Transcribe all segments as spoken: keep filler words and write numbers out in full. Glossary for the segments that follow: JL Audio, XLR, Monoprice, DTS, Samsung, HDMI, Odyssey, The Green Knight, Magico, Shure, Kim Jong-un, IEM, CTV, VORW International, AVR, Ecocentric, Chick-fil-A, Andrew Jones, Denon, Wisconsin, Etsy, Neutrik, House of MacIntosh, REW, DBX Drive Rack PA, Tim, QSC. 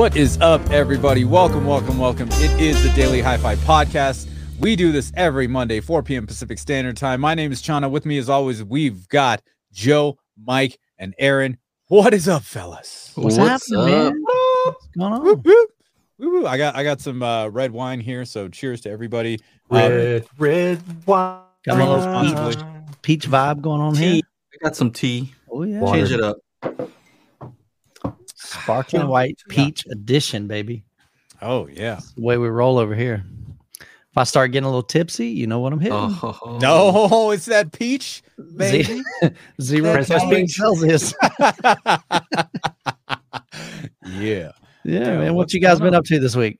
What is up, everybody? Welcome, welcome, welcome. It is the Daily Hi-Fi Podcast. We do this every Monday, four p.m. Pacific Standard Time. My name is Chana. With me, as always, we've got Joe, Mike, and Aaron. What is up, fellas? What's, What's happening, up? man? What's going on? Whoop, whoop. Woo-woo. I got I got some uh, red wine here, so cheers to everybody. Red, um, red wine. Got a responsibly. Peach vibe going on tea. here. We got some tea. Oh yeah, Water. Change it up. Sparkling white peach yeah. edition, baby. Oh yeah, that's the way we roll over here. If I start getting a little tipsy, you know what I'm hitting. Oh. No, it's that peach, baby. Zero Celsius. Yeah. Yeah, yeah, man. What you guys been up to this week?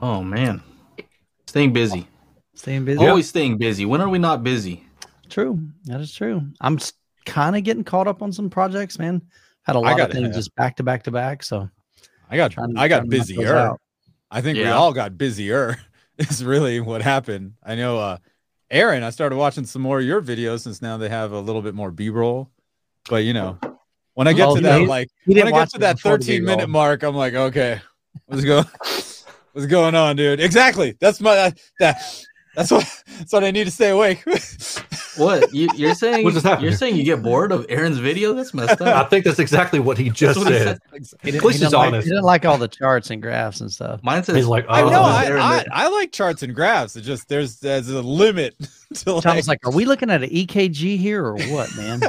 Oh man, staying busy. Staying busy. Always yeah. staying busy. When are we not busy? True. That is true. I'm kind of getting caught up on some projects, man. Had a lot got, of things yeah. just back to back to back. So I got trying, I got busier. I think yeah. we all got busier. Is really what happened. I know, uh, Aaron. I started watching some more of your videos since now they have a little bit more B-roll. But you know. When I get oh, to that, like when I get to that thirteen minute mark, I'm like, okay, what's going, what's going on, dude? Exactly. That's my that that's what that's what I need to stay awake. What you, you're saying? What just happened? You're saying you get bored of Aaron's video? That's messed up. I think that's exactly what he just what said. He didn't, he, didn't like, he didn't like all the charts and graphs and stuff. Mine says he's like, oh, I know, I, I, I like charts and graphs. It just there's there's a limit. Tom's like, like, are we looking at an E K G here or what, man?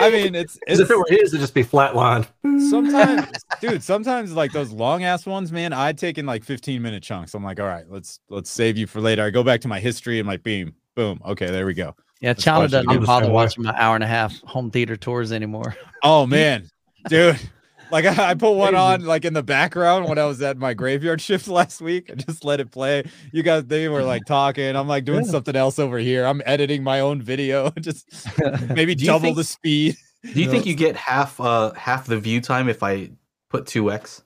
I mean, it's, it's if it were his, it'd just be flatlined. Sometimes, dude, sometimes like those long ass ones, man, I'd take in like fifteen minute chunks. I'm like, all right, let's let's save you for later. I go back to my history and my beam. Boom. Okay, there we go. Yeah, Chana doesn't bother watching my hour and a half home theater tours anymore. Oh man, dude. Like I, I put one on like in the background when I was at my graveyard shift last week. I just let it play. You guys, they were like talking. I'm like doing yeah. something else over here. I'm editing my own video. Just maybe double think, the speed. Do you think you get half uh half the view time if I put two X?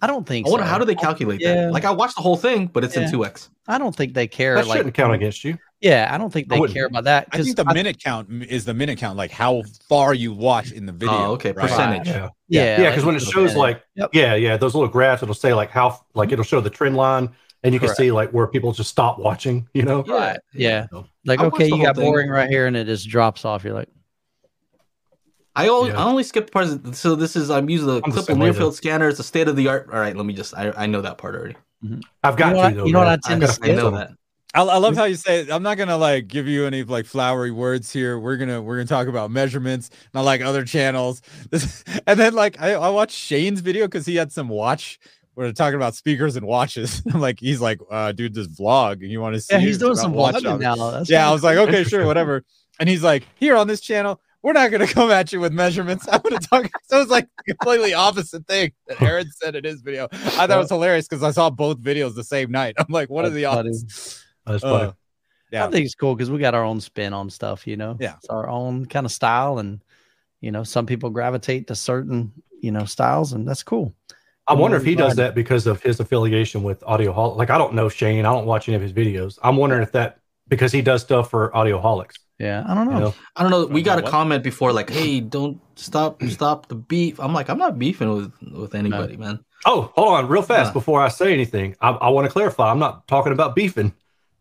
I don't think I wonder, so. How do they calculate yeah. that? Like I watched the whole thing, but it's yeah. in two X. I don't think they care. That like, shouldn't count against you. Yeah, I don't think they care about that. I think the I, minute count is the minute count, like how far you watch in the video. Oh, okay, right? Percentage. Yeah, yeah, because yeah, yeah, like when it shows percentage. like, yep. yeah, yeah, those little graphs, it'll say like how, like it'll show the trend line, and you Correct. can see like where people just stop watching, you know? Right. Yeah. So, like, I okay, you got thing. boring right here, and it just drops off. You're like, I only, yeah. I only skipped parts. Of, so this is I'm using the I'm clip and near field scanner. It's a state of the art. All right, let me just. I I know that part already. Mm-hmm. I've got you. Know, to, though, you know what I tend to I know that. I, I love how you say it. I'm not gonna like give you any like flowery words here. We're gonna we're gonna talk about measurements, not like other channels. This, and then like I, I watched Shane's video because he had some watch. We're talking about speakers and watches. I'm like he's like, uh, dude, this vlog. And you want to see? Yeah, he's doing some vlogging now. That's yeah, I was like, okay, sure, whatever. And he's like, here on this channel, we're not gonna come at you with measurements. I want to talk. So it's like the completely opposite thing that Aaron said in his video. I thought it was hilarious because I saw both videos the same night. I'm like, what are the odds? That's funny. Uh, yeah. I think it's cool because we got our own spin on stuff, you know. Yeah, it's our own kind of style, and you know, some people gravitate to certain, you know, styles, and that's cool. I you wonder know, if he does that because of his affiliation with Audioholics. Like, I don't know Shane. I don't watch any of his videos. I'm wondering if that because he does stuff for Audioholics. Yeah, I don't know. You know? I don't know. We got a what? comment before, like, "Hey, don't stop, stop the beef." I'm like, I'm not beefing with with anybody, no. man. Oh, hold on, real fast yeah. before I say anything, I, I want to clarify. I'm not talking about beefing.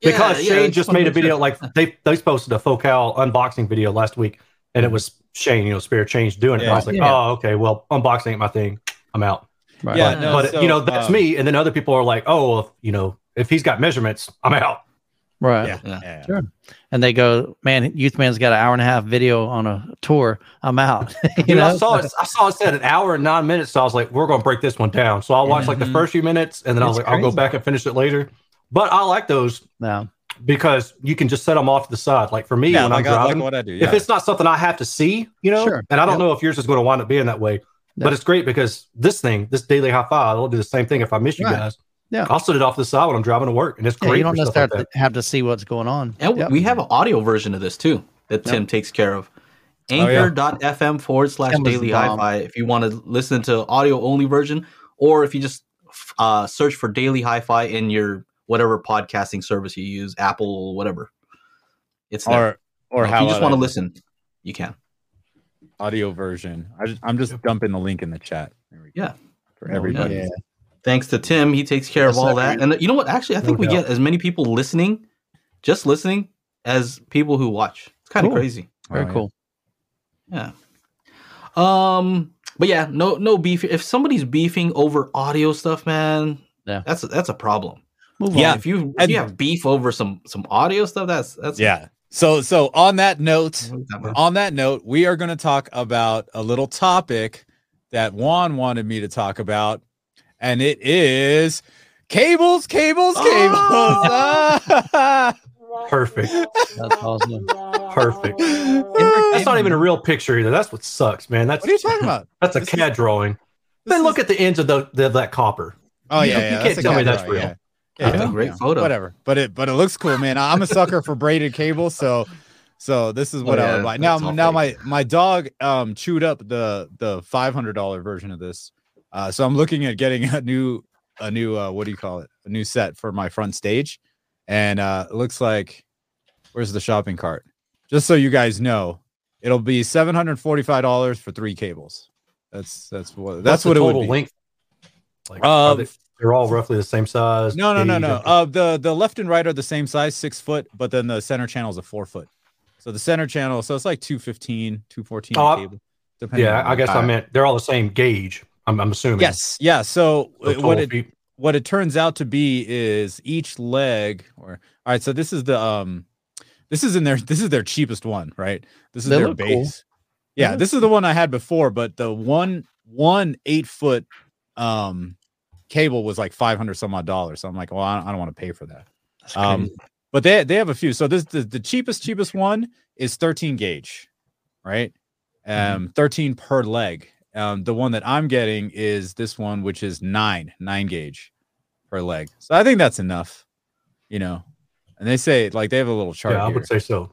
Because yeah, Shane yeah, just made a video, like they they posted a Focal unboxing video last week, and it was Shane, you know, Spare Change doing it. Yeah, and I was like, yeah. oh, okay, well, unboxing ain't my thing. I'm out. Right. Yeah, but, no, but so, you know, that's um, me. And then other people are like, oh, if, you know, if he's got measurements, I'm out. Right. Yeah. Yeah. Yeah. Sure. And they go, man, Youth Man's got an hour and a half video on a tour. I'm out. you Dude, know, I saw it. I saw it said an hour and nine minutes. So I was like, we're gonna break this one down. So I watched mm-hmm. like the first few minutes, and then that's I was like, crazy. I'll go back and finish it later. But I like those no. because you can just set them off to the side. Like for me, yeah, when like I'm driving, I like what I do, yeah. if it's not something I have to see, you know, sure. and I don't yep. know if yours is going to wind up being that way, no. but it's great because this thing, this daily hi-fi, I'll do the same thing if I miss you right. guys. Yeah, I'll set it off to the side when I'm driving to work, and it's yeah, great. You don't necessarily like have to see what's going on. And yep. we have an audio version of this too that yep. Tim takes care of. Anchor dot f m forward slash daily hi-fi if you want to listen to audio only version, or if you just uh, search for daily hi-fi in your whatever podcasting service you use, Apple, whatever. It's there. Or, or if how you just want to listen, you can. Audio version. I just, I'm just dumping the link in the chat. There we go. Yeah. for everybody. Oh, yeah. Thanks to Tim. He takes care That's of all that. Great. And you know what? Actually, I think no we doubt. get as many people listening, just listening, as people who watch. It's kind cool. of crazy. Very oh, cool. Yeah. yeah. Um. But yeah, no, no beef. If somebody's beefing over audio stuff, man, yeah, that's a, that's a problem. Move yeah, on. If you if you have beef over some some audio stuff, that's that's yeah. So so on that note, on that note, we are going to talk about a little topic that Juan wanted me to talk about, and it is cables, cables, cables. Oh! Perfect. That's awesome. Perfect. That's not even a real picture either. That's what sucks, man. That's what are you talking about? That's a this C A D is, drawing. Then is, look at the ends of the, the that copper. Oh yeah, you, yeah, you yeah, can't tell me that's real. Yeah. Yeah, that's a great yeah. photo. Whatever, but it but it looks cool, man. I'm a sucker for braided cable, so so this is what oh, yeah, I would like. Now now my my dog um chewed up the the five hundred dollars version of this, uh, so I'm looking at getting a new a new uh, what do you call it? A new set for my front stage, and uh, it looks like where's the shopping cart? Just so you guys know, it'll be seven hundred forty-five dollars for three cables. That's that's what that's What's what the total it would be. Length? Like, um, they're all roughly the same size. No, no, no, no. Uh, the the left and right are the same size, six foot, but then the center channel is a four foot. So the center channel, so it's like two fifteen, two fourteen oh, cable. Depending yeah, on I guess I meant they're all the same gauge. I'm, I'm assuming. Yes, yeah. So, so what it feet. what it turns out to be is each leg, or all right. So this is the um, this is in their this is their cheapest one, right? This is they their base. Cool. Yeah, yeah, this is the one I had before, but the one one eight foot um. cable was like five hundred some odd dollars, so I'm like, well, I don't, I don't want to pay for that. Um, but they they have a few. So this the, the cheapest cheapest one is thirteen gauge, right? Um, mm-hmm. thirteen per leg. Um, the one that I'm getting is this one, which is nine nine gauge per leg. So I think that's enough, you know. And they say like they have a little chart. Yeah, I here. would say so.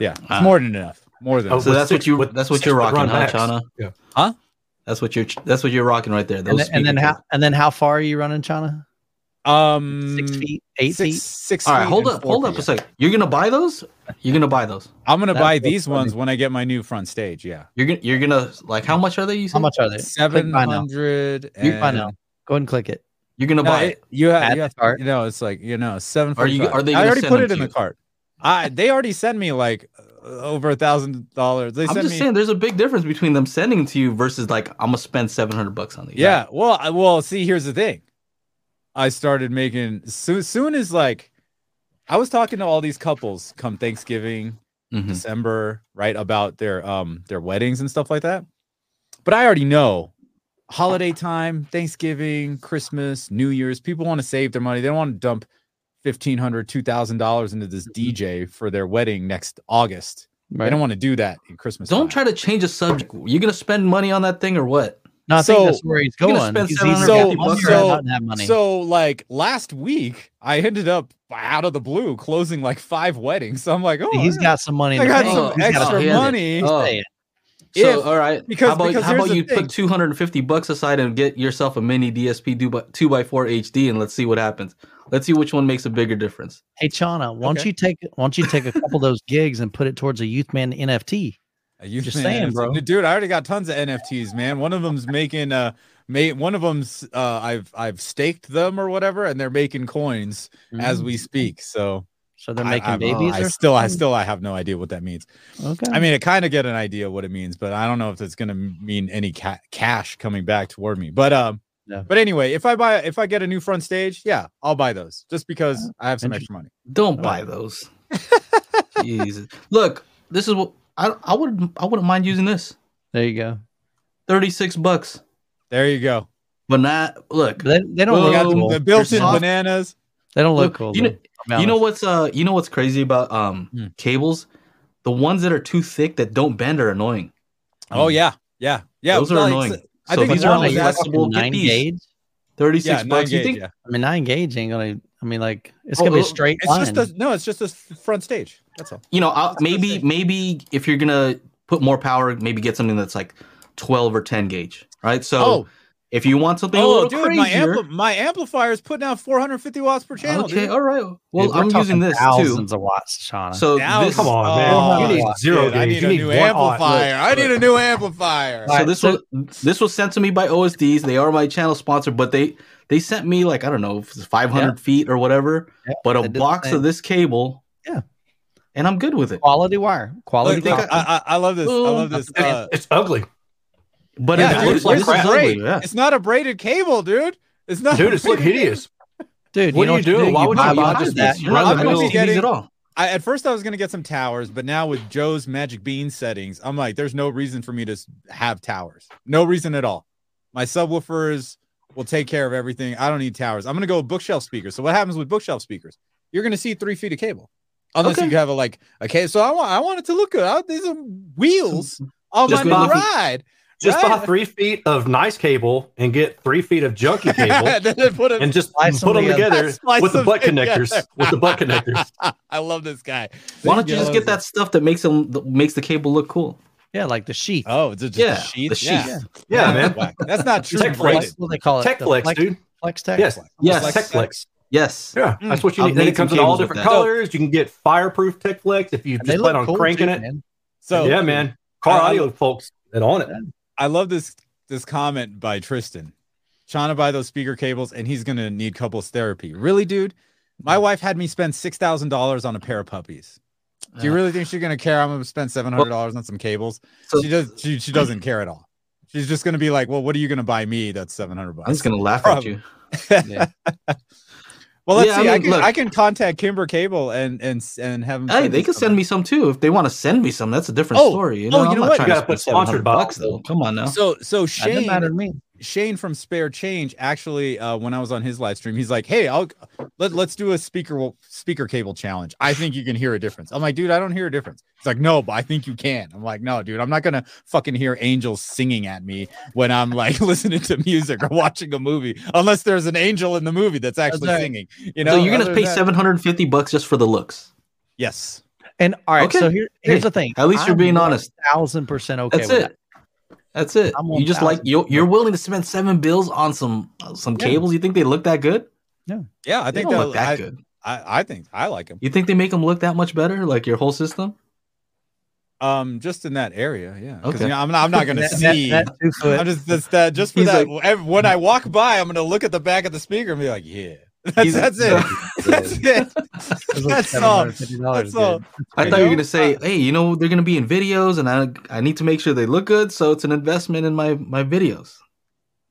Yeah, uh, it's more than enough. More than oh, enough. So that's what you that's what you're rocking, huh, Chana? Yeah. Huh? That's what you're. That's what you're rocking right there. Those and, then, and then how? And then how far are you running, Chana? Um, six feet, eight six, feet, six. All right, feet hold up, hold feet. up a second. You're gonna buy those? You're gonna buy those? I'm gonna that buy these funny. ones when I get my new front stage. Yeah. You're gonna. You're gonna like. How much are they? You how much are they? Seven hundred. You buy now. Go ahead and click it. You're gonna no, buy it. You have. You have. Cart. You know, it's like you know seven. Are you? Are they? I already put it in you? the cart. I. They already sent me like. Over a thousand dollars. I'm just me... saying, there's a big difference between them sending to you versus like I'm gonna spend seven hundred bucks on these. Yeah, well, I, well, see, here's the thing. I started making soon. Soon as like, I was talking to all these couples come Thanksgiving, mm-hmm. December, right, about their um their weddings and stuff like that. But I already know, holiday time, Thanksgiving, Christmas, New Year's, people want to save their money. They don't want to dump fifteen hundred dollars, two thousand dollars into this D J for their wedding next August. Right. They don't want to do that in Christmas. Don't time. try to change a subject. You're going to spend money on that thing or what? No, I so, think that's where he's going. He's so, so, money. so, like, last week, I ended up out of the blue closing like five weddings. So I'm like, oh, he's yeah. got some money. I got some oh, extra money. If, so all right, because, how about, because how about you thing. put two hundred and fifty bucks aside and get yourself a mini D S P two x four H D, and let's see what happens. Let's see which one makes a bigger difference. Hey Chana, why okay. don't you take why don't you take a couple of those gigs and put it towards a Youthman N F T? A Youthman, just saying, bro. Dude, I already got tons of N F Ts, man. One of them's making uh, made one of them's uh, I've I've staked them or whatever, and they're making coins mm. as we speak. So. So they're making I, babies. I, I still, I still, I have no idea what that means. Okay. I mean, I kind of get an idea what it means, but I don't know if it's going to mean any ca cash coming back toward me. But um, yeah. but anyway, if I buy, if I get a new front stage, yeah, I'll buy those just because I have some extra money. Don't buy right. those. Jeez. Look, this is what I I would I wouldn't mind using this. There you go. thirty-six bucks. There you go. But not look. They, they don't look cool. The built-in bananas. They don't look, look cool. You know, You know what's uh you know what's crazy about um mm. cables? The ones that are too thick that don't bend are annoying. Um, oh yeah, yeah, yeah. Those are annoying. I so think these are only flexible. Get these thirty-six bucks. You think? Yeah. I mean, nine gauge ain't gonna. I mean, like it's oh, gonna be a straight it's line. Just a, no, it's just a front stage. That's all. You know, I'll, maybe maybe if you're gonna put more power, maybe get something that's like twelve or ten gauge, right? So. Oh. If you want something oh, a little dude, crazier, my, ampl- my amplifier is putting out four hundred fifty watts per channel. Okay, dude. All right. Well, dude, I'm using this thousands too. Thousands of watts, Chana. So this, come on, man. Oh, you need zero. Dude, I need you a need new amplifier. Watt. I need a new amplifier. So this was this was sent to me by O S Ds. They are my channel sponsor, but they they sent me like I don't know, five hundred yeah. feet or whatever, yeah, but a box of this cable. Yeah. And I'm good with it. Quality wire. Quality. Look, wire. I, I, I love this. Ooh. I love this. Uh, it's ugly. But yeah, it dude, looks like crap. Ugly, yeah. It's not a braided cable, dude. It's not. Dude, it's look hideous. Dude, what do you do? Why would you buy just that? Run the middle at all. I, at first, I was going to get some towers, but now with Joe's Magic Bean settings, I'm like, there's no reason for me to have towers. No reason at all. My subwoofers will take care of everything. I don't need towers. I'm going to go with bookshelf speakers. So what happens with bookshelf speakers? You're going to see three feet of cable, unless okay. you have a like. Okay, so I want I want it to look good. I, these are wheels on just my ride. Just right. buy three feet of nice cable and get three feet of junky cable put a, and just put them together with the butt connectors. Together. With the butt connectors. I love this guy. Why don't you just get that stuff that makes them that makes the cable look cool? Yeah, like the sheath. Oh, it's just yeah, the sheath. The sheath. Yeah, yeah, yeah man. That's not true. Tech flex. What they call it? Tech flex, dude. Flex tech. Yes, yes. Tech flex. Yes. Yeah, mm. that's what you need. Then it comes in all different colors. You can get fireproof tech flex if you just plan on cranking it. So yeah, man. Car audio folks, that on it. I love this this comment by Tristan. Chana buy those speaker cables, and he's gonna need couples therapy. Really, dude? My wife had me spend six thousand dollars on a pair of puppies. Do you really think she's gonna care? I'm gonna spend seven hundred dollars on some cables. So, she does. She she doesn't care at all. She's just gonna be like, well, what are you gonna buy me? That's seven hundred bucks. I'm just gonna laugh Probably. at you. Yeah. Well, let's yeah, see. I, mean, I can look, I can contact Kimber Cable and and and have them. Hey, they can send me some too if they want to send me some. That's a different oh, story. You know, oh, you I'm know what? You gotta put sponsored bucks though. Come on now. So so Shane, me. Shane from Spare Change actually, uh, when I was on his live stream, he's like, "Hey, I'll let let's do a speaker speaker cable challenge. I think you can hear a difference." I'm like, "Dude, I don't hear a difference." He's like, "No, but I think you can." I'm like, "No, dude, I'm not gonna fucking hear angels singing at me when I'm like listening to music or watching a movie, unless there's an angel in the movie that's actually that's right. singing." You know, so you're gonna pay seven hundred fifty bucks just for the looks. Yes. And all right, okay. so here, here's hey, the thing. At least I'm you're being honest. Thousand percent okay. That's with it. That. That's it. I'm you just like you're, you're willing to spend seven bills on some some yeah. cables. You think they look that good? Yeah, yeah. I they think they look that I, good. I, I think I like them. You think they make them look that much better? Like your whole system? Um, just in that area, yeah. Okay. You know, I'm not. I'm not going to see. That, that I'm just that's that. Just for He's that. Like, when I walk by, I'm going to look at the back of the speaker and be like, yeah. That's, that's it. That's it. That's all. That's all. I thought you were gonna say, "Hey, you know they're gonna be in videos, and I I need to make sure they look good, so it's an investment in my my videos."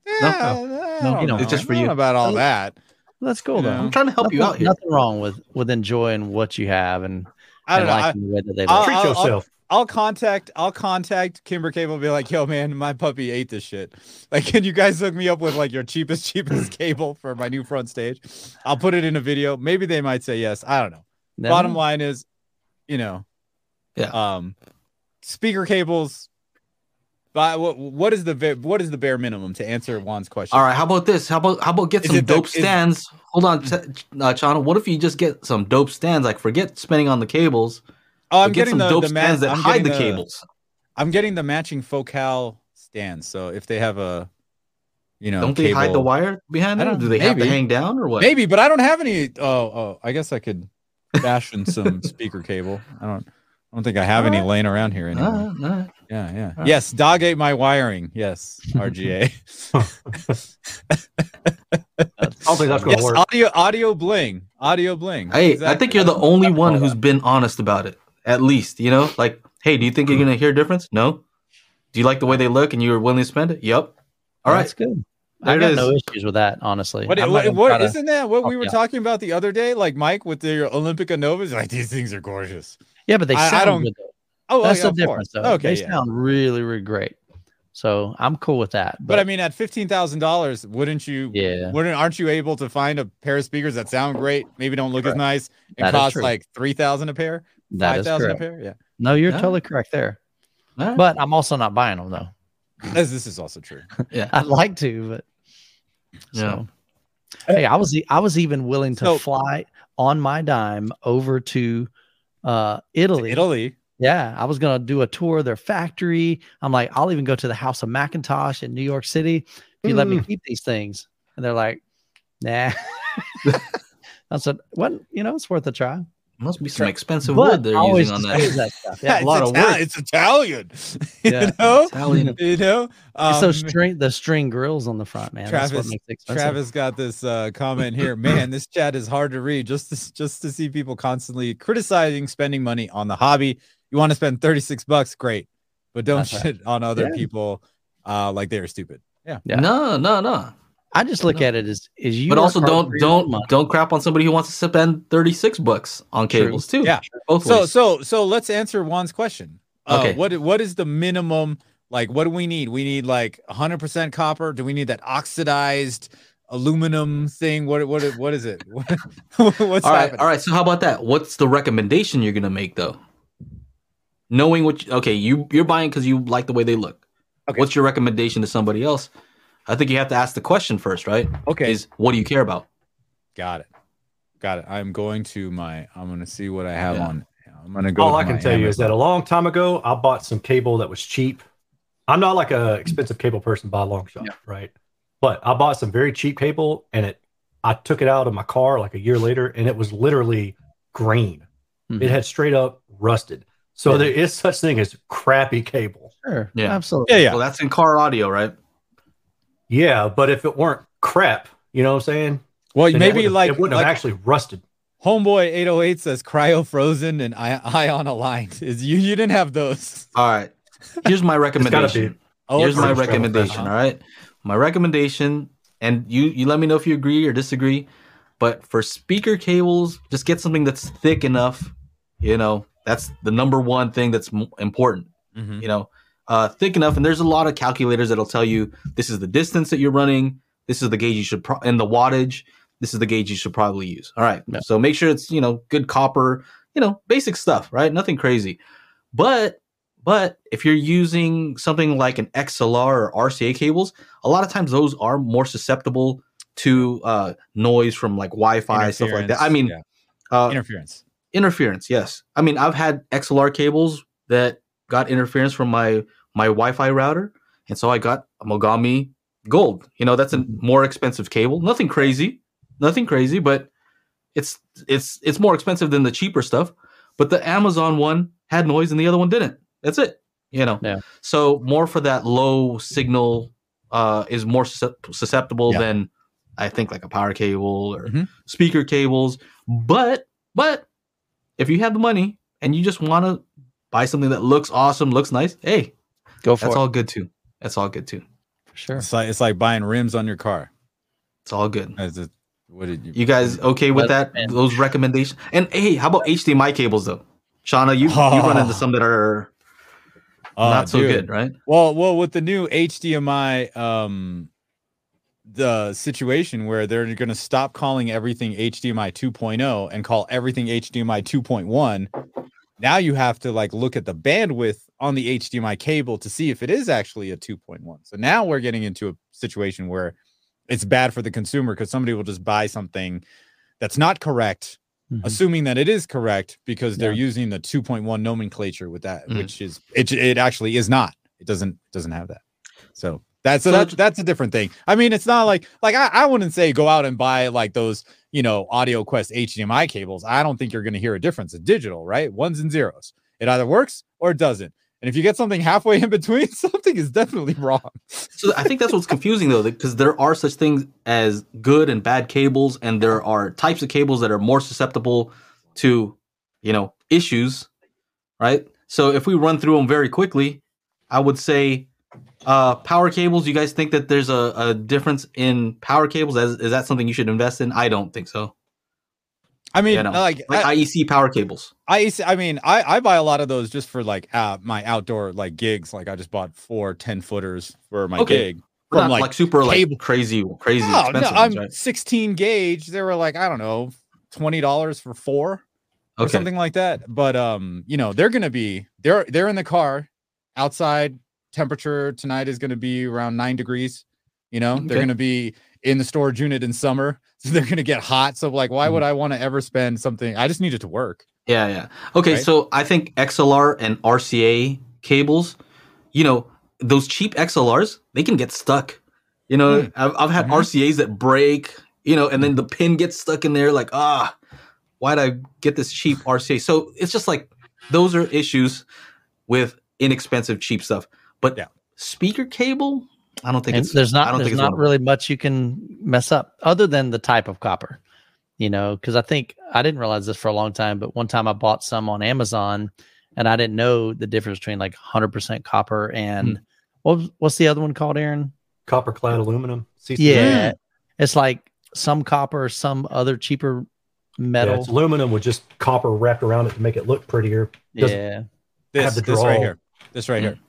Yeah, no, no, no, you know, it's just for you. About all that. That's cool though. I'm trying to help you out here. Nothing wrong with with enjoying what you have and I don't know. Treat yourself. I'll contact I'll contact Kimber Cable and be like, yo, man, my puppy ate this shit. Like, can you guys hook me up with like your cheapest, cheapest cable for my new front stage? I'll put it in a video. Maybe they might say yes. I don't know. No. Bottom line is, you know, yeah. Um, speaker cables. But what what is the what is the bare minimum to answer Juan's question? All right, how about this? How about how about get is some dope the, stands? Is, Hold on, uh, Chana. What if you just get some dope stands? Like, forget spending on the cables. Oh, I'm get getting some the, dope the stands ma- that I'm hide the, the cables. I'm getting the matching focal stands. So if they have a, you know, don't they cable, hide the wire behind them? Do they maybe. have to hang down or what? Maybe, but I don't have any. Oh, oh, I guess I could fashion some speaker cable. I don't. I don't think I have all any right. laying around here anymore. All right, all right. Yeah, yeah. Right. Yes, dog ate my wiring. Yes, R G A. I think that's gonna yes, work. Audio, audio bling, audio bling. Hey, exactly. I think you're the only one who's been honest about it. At least, you know, like, hey, do you think you're going to hear a difference? No. Do you like the way they look and you're willing to spend it? Yep. All right. That's good. There I got is. no issues with that, honestly. What, what, what isn't that what we were talking about the other day? Like Mike with the Olympica Novas, like these things are gorgeous. Yeah, but they I, sound I don't, good. Though. Oh, that's yeah, the difference, though. Okay, they yeah. sound really, really great. So I'm cool with that. But, but I mean, at fifteen thousand dollars, wouldn't you? Yeah. Wouldn't aren't you able to find a pair of speakers that sound great, maybe don't look right. as nice, and that cost like three thousand dollars a pair? That is correct. A pair? Yeah. No, you're yeah. totally correct there. Right. But I'm also not buying them though. As this is also true. yeah, I'd like to, but so. yeah. Hey, I was I was even willing to so, fly on my dime over to uh, Italy, to Italy Yeah, I was going to do a tour of their factory. I'm like, I'll even go to the House of Macintosh in New York City if you mm. let me keep these things. And they're like, nah. I said, well, you know, it's worth a try. Must be some expensive but wood they're using on that. that stuff. Yeah, yeah, a lot of Itali- wood. It's Italian. Yeah, you know? Italian. You know? Um, so string, the string grills on the front, man. Travis, that's what makes it expensive. Travis got this uh, comment here. Man, this chat is hard to read. Just to, just to see people constantly criticizing spending money on the hobby. You want to spend thirty-six bucks, great. But don't that's shit right. on other yeah. people uh, like they're stupid. Yeah. yeah. No, no, no. I just look no. at it as is you, but also don't don't don't crap on somebody who wants to spend thirty six bucks on cables True. too. Yeah, both so ways. so so let's answer Juan's question. Uh, okay, what what is the minimum? Like, what do we need? We need like a hundred percent copper. Do we need that oxidized aluminum thing? What what what is it? What, what's all right, happening? All right. So how about that? What's the recommendation you're gonna make though? Knowing what you, okay you you're buying because you like the way they look. Okay. What's your recommendation to somebody else? I think you have to ask the question first, right? Okay. Is what do you care about? Got it. Got it. I'm going to my, I'm going to see what I have yeah. on. I'm going to go. All I can tell Amazon. you is that a long time ago, I bought some cable that was cheap. I'm not like a expensive cable person by a long shot, yeah. right? But I bought some very cheap cable and it, I took it out of my car like a year later and it was literally green. Mm-hmm. It had straight up rusted. So yeah. there is such thing as crappy cable. Sure. Yeah. Absolutely. Yeah, yeah. Well, that's in car audio, right? Yeah, but if it weren't crap, you know what I'm saying? Well, maybe it like it wouldn't like, have actually rusted. Homeboy eight oh eight says cryo frozen and ion aligned. Is you you didn't have those. All right. Here's my recommendation. oh, Here's my recommendation, all right? My recommendation, and you you let me know if you agree or disagree, but for speaker cables, just get something that's thick enough, you know. That's the number one thing that's important, mm-hmm. you know. Uh, thick enough, and there's a lot of calculators that'll tell you this is the distance that you're running, this is the gauge you should, pro- and the wattage, this is the gauge you should probably use. All right, yeah. so make sure it's, you know, good copper, you know, basic stuff, right? Nothing crazy. But, but if you're using something like an X L R or R C A cables, a lot of times those are more susceptible to uh, noise from like Wi-Fi, stuff like that. I mean, yeah. uh, interference. Interference, yes. I mean, I've had X L R cables that got interference from my my Wi-Fi router, and so I got a Mogami Gold. You know, that's a more expensive cable. Nothing crazy, nothing crazy, but it's it's it's more expensive than the cheaper stuff. But the Amazon one had noise, and the other one didn't. That's it. You know, yeah. so more for that low signal uh, is more susceptible yeah. than I think like a power cable or mm-hmm. speaker cables. But but if you have the money and you just want to buy something that looks awesome, looks nice. Hey, go for that's it. That's all good too. That's all good too. For sure. It's like it's like buying rims on your car. It's all good. As a, what did you? You guys okay with that? Man. Those recommendations. And hey, how about H D M I cables though? Chana, you oh. you run into some that are uh, not so dude. good, right? Well, well, with the new H D M I, um, the situation where they're going to stop calling everything H D M I two point oh and call everything H D M I two point one. Now you have to like look at the bandwidth on the H D M I cable to see if it is actually a two point one. So now we're getting into a situation where it's bad for the consumer because somebody will just buy something that's not correct, mm-hmm. assuming that it is correct because they're yeah. using the two point one nomenclature with that, mm-hmm. which is it. It actually is not. It doesn't doesn't have that. So that's so that's, that's a different thing. I mean, it's not like like I, I wouldn't say go out and buy like those, you know, Audio Quest H D M I cables. I don't think you're going to hear a difference in digital, right? Ones and zeros. It either works or it doesn't. And if you get something halfway in between, something is definitely wrong. So I think that's what's confusing though, because there are such things as good and bad cables, and there are types of cables that are more susceptible to, you know, issues, right? So if we run through them very quickly, I would say uh, power cables. You guys think that there's a, a difference in power cables? Is, is that something you should invest in? I don't think so. I mean, yeah, no. like, like I, I E C power cables. I E C, I mean, I, I buy a lot of those just for like uh, my outdoor like gigs. Like I just bought four ten footers for my okay. gig. We're from not, like, like super like cable. crazy, crazy no, expensive. No, I'm right? sixteen gauge. They were like, I don't know, twenty dollars for four okay. or something like that. But, um, you know, they're going to be, they're, they're in the car outside. Temperature tonight is going to be around nine degrees. You know, okay. they're going to be in the storage unit in summer. So they're going to get hot. So like, why mm-hmm. would I want to ever spend something? I just need it to work. Yeah, yeah. Okay, right? So I think X L R and R C A cables, you know, those cheap X L Rs, they can get stuck. You know, mm. I've, I've had mm-hmm. R C As that break, you know, and then the pin gets stuck in there like, ah, why'd I get this cheap R C A? So it's just like those are issues with inexpensive, cheap stuff. But yeah. speaker cable, I don't think and it's there's not, I don't there's think it's not really much you can mess up other than the type of copper, you know, because I think I didn't realize this for a long time. But one time I bought some on Amazon and I didn't know the difference between like one hundred percent copper and mm. what was, what's the other one called, Aaron? Copper clad aluminum. C C A. Yeah. It's like some copper, some other cheaper metal. Yeah, it's aluminum with just copper wrapped around it to make it look prettier. Doesn't yeah. This, this right here. This right here.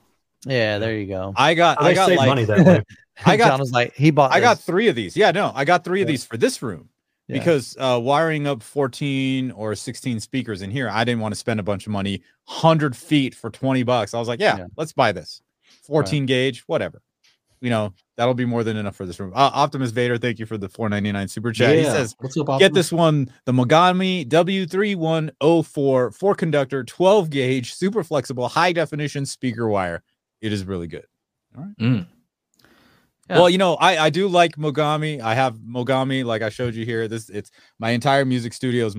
Yeah, there you go. I got I, I got saved like, money that way. I got John was like he bought I this. got three of these. Yeah, no, I got three yeah. of these for this room yeah. because uh wiring up fourteen or sixteen speakers in here, I didn't want to spend a bunch of money, one hundred feet for twenty bucks. I was like, yeah, yeah. let's buy this. fourteen right. gauge, whatever. You know, that'll be more than enough for this room. Uh, Optimus Vader, thank you for the four ninety-nine super chat. Yeah. He says, What's up, get this one, the Mogami W three one oh four four conductor, twelve gauge, super flexible, high definition speaker wire. It is really good. All right. Mm. Yeah. Well, you know, I, I do like Mogami. I have Mogami, like I showed you here. This it's my entire music studio is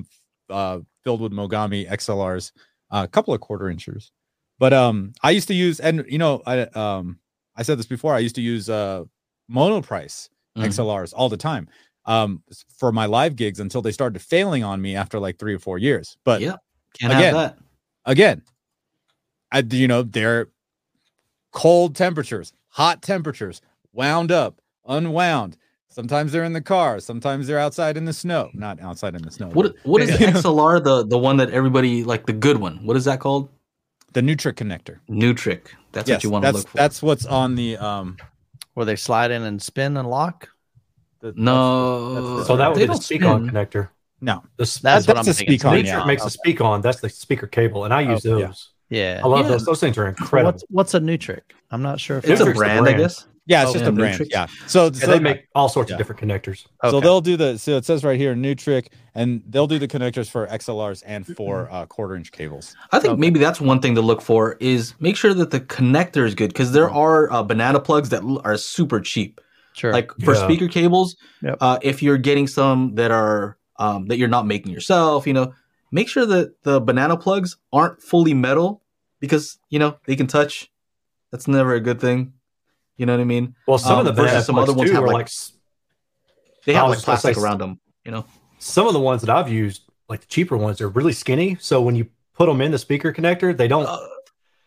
uh, filled with Mogami X L Rs, uh, a couple of quarter inchers. But um, I used to use, and you know, I um. I said this before. I used to use uh, Monoprice mm-hmm. X L Rs all the time um, for my live gigs until they started failing on me after like three or four years. But yeah, can't again, have that. again, I you know they're cold temperatures, hot temperatures, wound up, unwound. Sometimes they're in the car. Sometimes they're outside in the snow. Not outside in the snow. What what is the X L R? The the one that everybody like the good one. What is that called? The Neutrik connector. Neutrik. That's yes, what you want to look for. That's what's on the um, where they slide in and spin and lock. The, no, that's, that's the, so that would be the Speakon connector. No, the, that's, that's what I'm thinking. Neutrik yeah. makes okay. a Speakon. That's the speaker cable, and I use oh, those. Yeah, yeah. I love yeah. those. Those things are incredible. What's, what's a Neutrik? I'm not sure. If it's, it's a brand, brand, I guess. Yeah, it's oh, just yeah. a brand. Neutrik? Yeah. So, so they make all sorts yeah. of different connectors. Okay. So they'll do the. So it says right here Neutrik, and they'll do the connectors for X L Rs and for uh, quarter-inch cables. I think okay. maybe that's one thing to look for is make sure that the connector is good because there are uh, banana plugs that are super cheap. Sure. Like for yeah. speaker cables, yep. uh, if you're getting some that are um, that you're not making yourself, you know, make sure that the banana plugs aren't fully metal because you know they can touch. That's never a good thing. You know what I mean? Well, some um, of the versus some other ones have like, like they have like plastic around them. You know, some of the ones that I've used, like the cheaper ones, are really skinny. So when you put them in the speaker connector, they don't. Uh,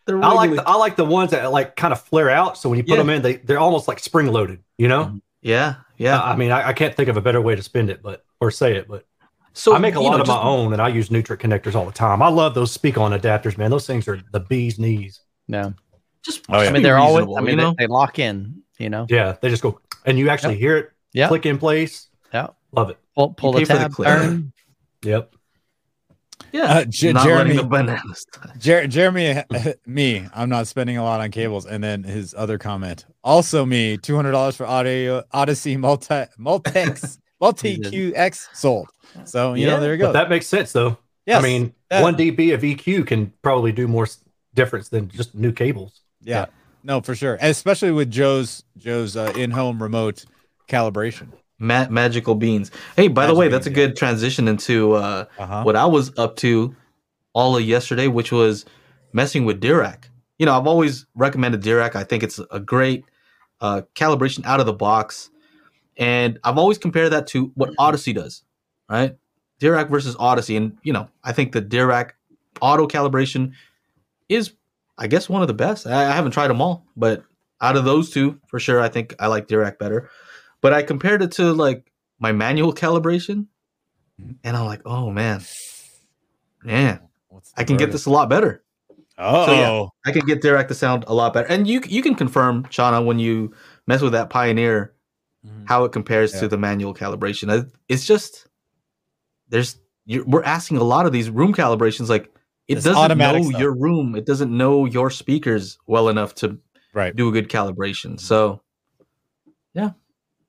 they're really I like the, I like the ones that like kind of flare out. So when you put yeah. them in, they they're almost like spring loaded. You know? Yeah, yeah. I mean, I, I can't think of a better way to spend it, but or say it, but so I make a lot know, of just, my own, and I use Neutrik connectors all the time. I love those Speakon adapters, man. Those things are the bee's knees. Yeah. Just, oh, yeah. I mean, they're always, I mean, you know? they, they lock in, you know? Yeah, they just go, and you actually yep. hear it yep. click in place. Yeah. Love it. Pull, pull the tab, the turn. Yep. Yeah. Uh, J- not Jeremy, the bananas. Jer- Jeremy, me, I'm not spending a lot on cables. And then his other comment, also me, two hundred dollars for audio, Odyssey multi, multi-X, multi-Q-X sold. So, you yeah. know, there you go. But that makes sense, though. Yes. I mean, yeah. one decibel of E Q can probably do more difference than just new cables. Yeah. yeah, no, for sure, and especially with Joe's Joe's uh, in-home remote calibration. Ma- magical beans. Hey, by Magic the way, beans, that's a good yeah. transition into uh, uh-huh. what I was up to all of yesterday, which was messing with Dirac. You know, I've always recommended Dirac. I think it's a great uh, calibration out of the box, and I've always compared that to what Odyssey does, right? Dirac versus Odyssey, and you know, I think the Dirac auto calibration is, I guess, one of the best. I, I haven't tried them all, but out of those two, for sure, I think I like Dirac better. But I compared it to like my manual calibration, and I'm like, oh man, man, I can get this a lot better. Oh, so, yeah, I can get Dirac to sound a lot better. And you you can confirm, Chana, when you mess with that Pioneer, mm-hmm. how it compares yeah. to the manual calibration. It's just there's you're, we're asking a lot of these room calibrations like. It it's doesn't know stuff. your room. It doesn't know your speakers well enough to right. do a good calibration. So, yeah.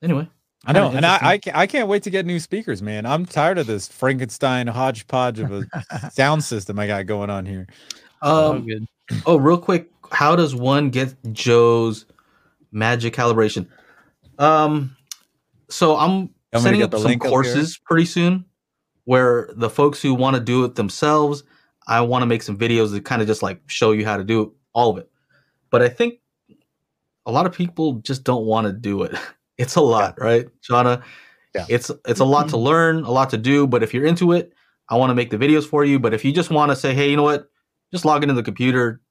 Anyway. I know, and I, I I can't wait to get new speakers, man. I'm tired of this Frankenstein hodgepodge of a sound system I got going on here. Um, good. Oh, real quick, how does one get Joe's magic calibration? Um, so I'm, I'm setting up some courses up pretty soon where the folks who want to do it themselves, I want to make some videos that kind of just like show you how to do all of it. But I think a lot of people just don't want to do it. It's a lot, yeah. right, Chana? Yeah. It's it's a lot to learn, a lot to do. But if you're into it, I want to make the videos for you. But if you just want to say, hey, you know what? Just log into the computer.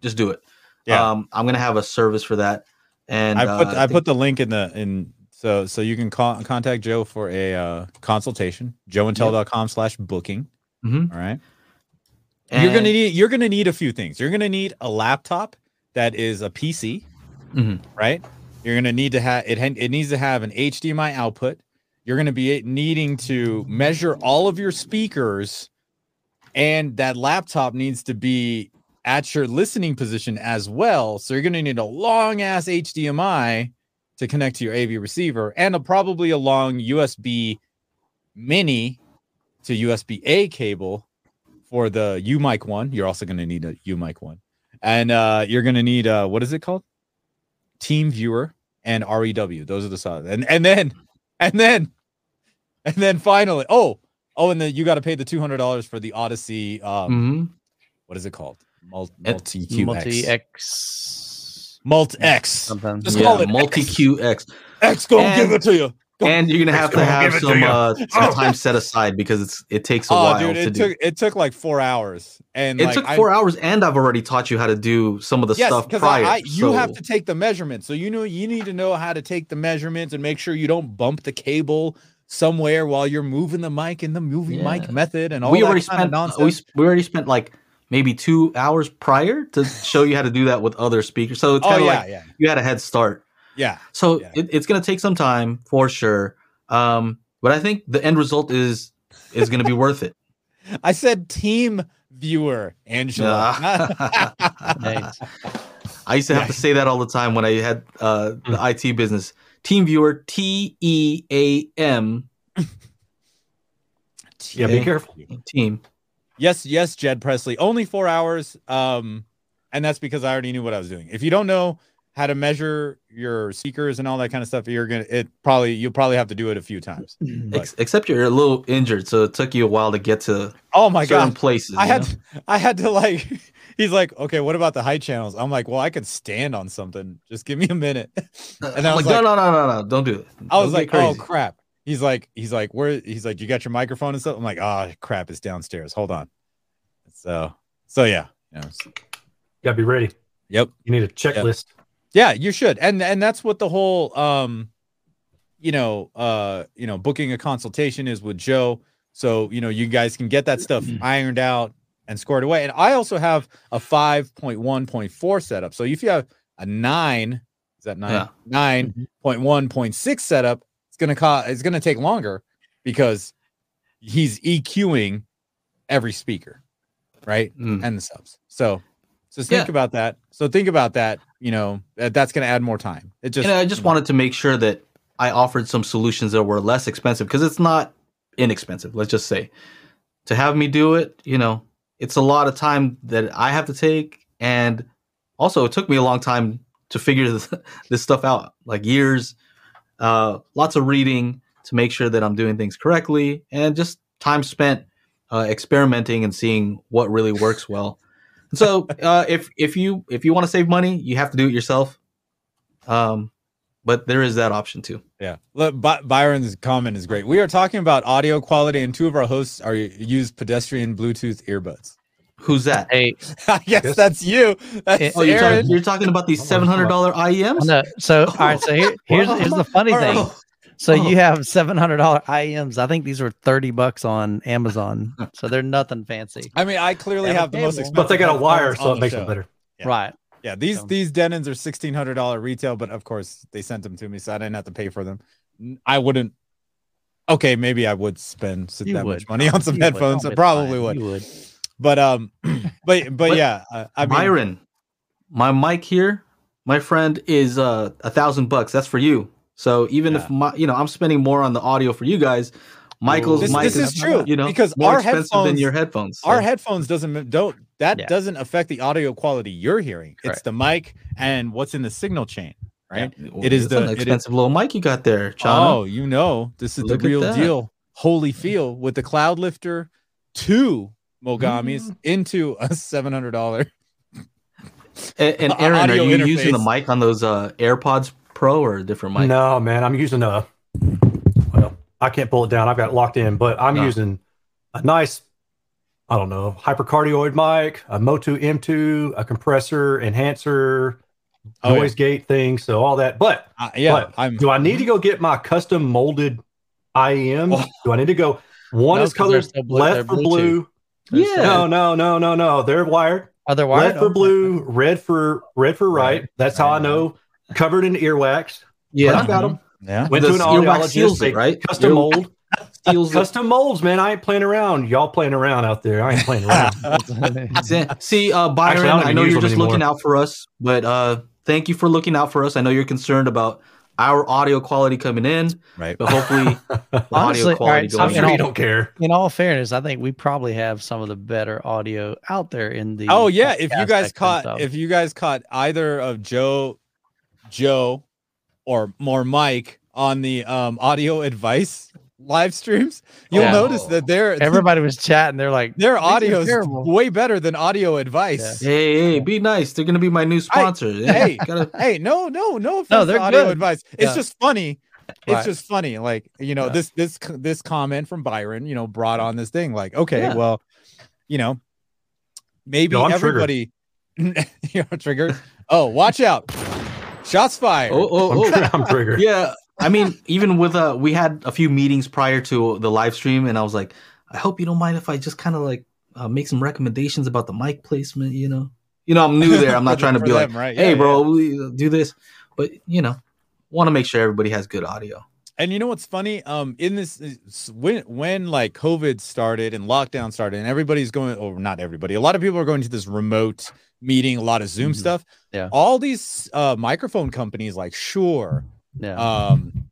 Just do it. Yeah. Um, I'm going to have a service for that. And I put uh, I, I think- put the link in the in so so you can call, contact Joe for a uh, consultation. joe intel dot com slash booking Mm-hmm. All right. And you're going to need you're going to need a few things. You're going to need a laptop that is a P C. Mm-hmm. Right? You're going to need to have it. It needs to have an H D M I output. You're going to be needing to measure all of your speakers, and that laptop needs to be at your listening position as well. So you're going to need a long ass H D M I to connect to your A V receiver, and a, probably a long U S B mini to U S B A cable for the U-Mic One. You're also going to need a U-Mic One, and uh, you're going to need a, what is it called? TeamViewer and R E W. Those are the sides. And and then and then and then finally, oh, oh, and then you got to pay the two hundred dollars for the Odyssey. Um, mm-hmm. What is it called? Mult, Multi-Q-X. Multi-X. Mult-X. Sometimes. Just yeah, call it Multi-Q-X. X gonna give it to you. Go. And you're gonna have to have some uh, some time set aside because it's it takes a oh, while dude, it to took, do. It took like four hours, and it like, took four I, hours. And I've already taught you how to do some of the yes, stuff prior. I, I, you so. have to take the measurements, so you know you need to know how to take the measurements and make sure you don't bump the cable somewhere while you're moving the mic in the moving yeah. mic method and all we that already kind spent, of nonsense. We, we already spent like maybe two hours prior to show you how to do that with other speakers. So it's kind of oh, yeah, like yeah. you had a head start. Yeah. So yeah. It, it's going to take some time for sure. Um, but I think the end result is is going to be worth it. I said team viewer, Angela. Uh, nice. I used to have nice. to say that all the time when I had uh, the mm. I T business. Team viewer, T E A M Yeah, be careful. Team. Yes, yes, Jed Presley. Only four hours. Um, and that's because I already knew what I was doing. If you don't know how to measure your speakers and all that kind of stuff, you're gonna it probably you'll probably have to do it a few times. But. Except you're a little injured, so it took you a while to get to oh my certain God. places. I had to, I had to like he's like, okay, what about the height channels? I'm like, well, I could stand on something. Just give me a minute. And I was like, like, no, no, no, no, no, don't do it. Don't I was like, crazy. oh crap. He's like, he's like, where? He's like, you got your microphone and stuff. I'm like, oh crap, it's downstairs. Hold on. So, so yeah, yeah. You gotta be ready. Yep. You need a checklist. Yep. Yeah, you should. And and that's what the whole um you know uh you know booking a consultation is with Joe. So, you know, you guys can get that stuff ironed out and squared away. And I also have a five point one point four setup. So if you have a nine, is that nine? Yeah. nine point one point six setup, it's going to co- it's going to take longer because he's EQing every speaker, right? Mm. And the subs. So So think yeah. about that. So think about that. You know, that's going to add more time. It just. And I just you know. wanted to make sure that I offered some solutions that were less expensive because it's not inexpensive. Let's just say to have me do it, you know, it's a lot of time that I have to take. And also it took me a long time to figure this, this stuff out, like years, uh, lots of reading to make sure that I'm doing things correctly, and just time spent uh, experimenting and seeing what really works well. So uh, if if you if you want to save money, you have to do it yourself. Um, but there is that option too. Yeah. Look, By- Byron's comment is great. We are talking about audio quality, and two of our hosts are use pedestrian Bluetooth earbuds. Who's that? Hey, I guess that's you. That's oh, you're, talking, you're talking about these seven hundred dollar I E Ms. No, so all right. So here, here's here's the funny thing. So you have seven hundred dollar I E Ms. I think these were thirty bucks on Amazon. So they're nothing fancy. I mean, I clearly have the most expensive, but they got a wire, so it makes it better. Yeah. Right? Yeah. These so. these Denons are sixteen hundred dollar retail, but of course they sent them to me, so I didn't have to pay for them. I wouldn't. Okay, maybe I would spend that would. much money on some you headphones. I probably would. would. But um, but but, but yeah, uh, I mean, Byron, my mic here, my friend, is uh a thousand bucks. That's for you. So even yeah. if my, you know, I'm spending more on the audio for you guys, Michael's this, mic this is, is true, you know, because more our expensive headphones, than your headphones. So. Our headphones doesn't don't that yeah. doesn't affect the audio quality you're hearing. Correct. It's the mic and what's in the signal chain, right? Yeah. Well, it is the an expensive is, little mic you got there, Chana. Oh, you know, this is Look the real deal. Holy feel with the Cloud Lifter, two Mogamis mm-hmm. into a seven hundred dollar. And, and Aaron, are you interface. using the mic on those uh, AirPods Pro or a different mic? No, man, I'm using a. Well, I can't pull it down. I've got it locked in, but I'm no. using a nice, I don't know, hypercardioid mic, a Motu M two, a compressor, enhancer, oh, noise yeah. gate thing, so all that. But uh, yeah, but I'm, do I need to go get my custom molded I E M? Oh. Do I need to go? One no, is colored so blue, left for blue. They're yeah, no, no, no, no, no. They're wired. Other red for blue, red for red for right. right. That's how I, I know. know. Covered in earwax. Yeah, I got them. Yeah, went to an audiologist. It, right, custom mold. Custom it. molds, man. I ain't playing around. Y'all playing around out there. I ain't playing around. See, uh, Byron, Actually, I, I know you're just anymore. looking out for us, but uh, thank you for looking out for us. I know you're concerned about our audio quality coming in, right? But hopefully, honestly, audio quality right, so going I'm sure you don't care. In all fairness, I think we probably have some of the better audio out there in the. Oh yeah, if you guys caught, if you guys caught either of Joe, Joe, or more Mike on the um, audio advice live streams, you'll yeah. notice that they're everybody was chatting. They're like their audio is way better than audio advice. Yeah. Hey, hey, be nice. They're gonna be my new sponsor. I, yeah, hey, gotta... hey, no, no, no. No, they're audio good. advice. It's yeah. just funny. Right. It's just funny. Like you know, yeah. this this this comment from Byron, you know, brought on this thing. Like, okay, yeah. well, you know, maybe no, everybody, you know, triggered. Oh, watch out! Shots fired. Oh, oh, oh. I'm, I'm triggered. Yeah. I mean, even with uh, we had a few meetings prior to the live stream, and I was like, I hope you don't mind if I just kind of like uh, make some recommendations about the mic placement, you know? You know, I'm new there. I'm not trying to be them, like, right? hey, yeah, bro, yeah. we do this. But, you know, want to make sure everybody has good audio. And you know what's funny? Um, in this, when, when like COVID started and lockdown started, and everybody's going, or not everybody, a lot of people are going to this remote meeting, a lot of Zoom mm-hmm. stuff. Yeah. All these uh, microphone companies like Shure. Yeah. Um,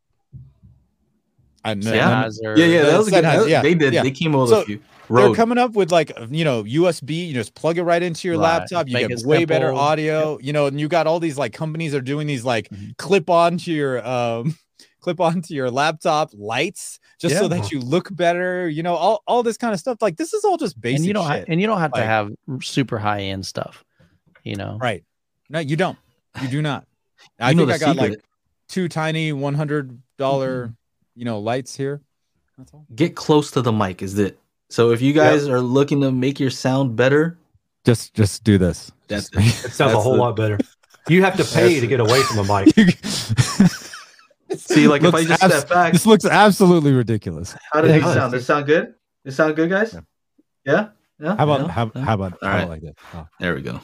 I know. Yeah, yeah, yeah, that was a good, that, yeah. They did. Yeah. They came over so a few. They're coming up with like you know U S B. You just plug it right into your right. laptop. You Make get way simple. better audio. Yeah. You know, and you got all these like companies are doing these like mm-hmm. clip onto your um, clip onto your laptop lights just yeah. so that you look better. You know, all all this kind of stuff. Like this is all just basic. And you don't. Shit. Ha- and you don't have like, to have super high end stuff. You know. Right. No, you don't. You do not. I think I got secret. like. Two tiny one hundred dollars, mm-hmm. you know, lights here. That's all. Get close to the mic is it. So if you guys yep. are looking to make your sound better, just just do this. That's it. It sounds that's a whole the... lot better. You have to pay to get away from the mic. you... See, like if I just abs- step back. This looks absolutely ridiculous. How does it sound? Does it sound good? Does it sound good, guys? Yeah? Yeah? yeah? How about, yeah. How, how about, all how right. about like that? Oh. There we go.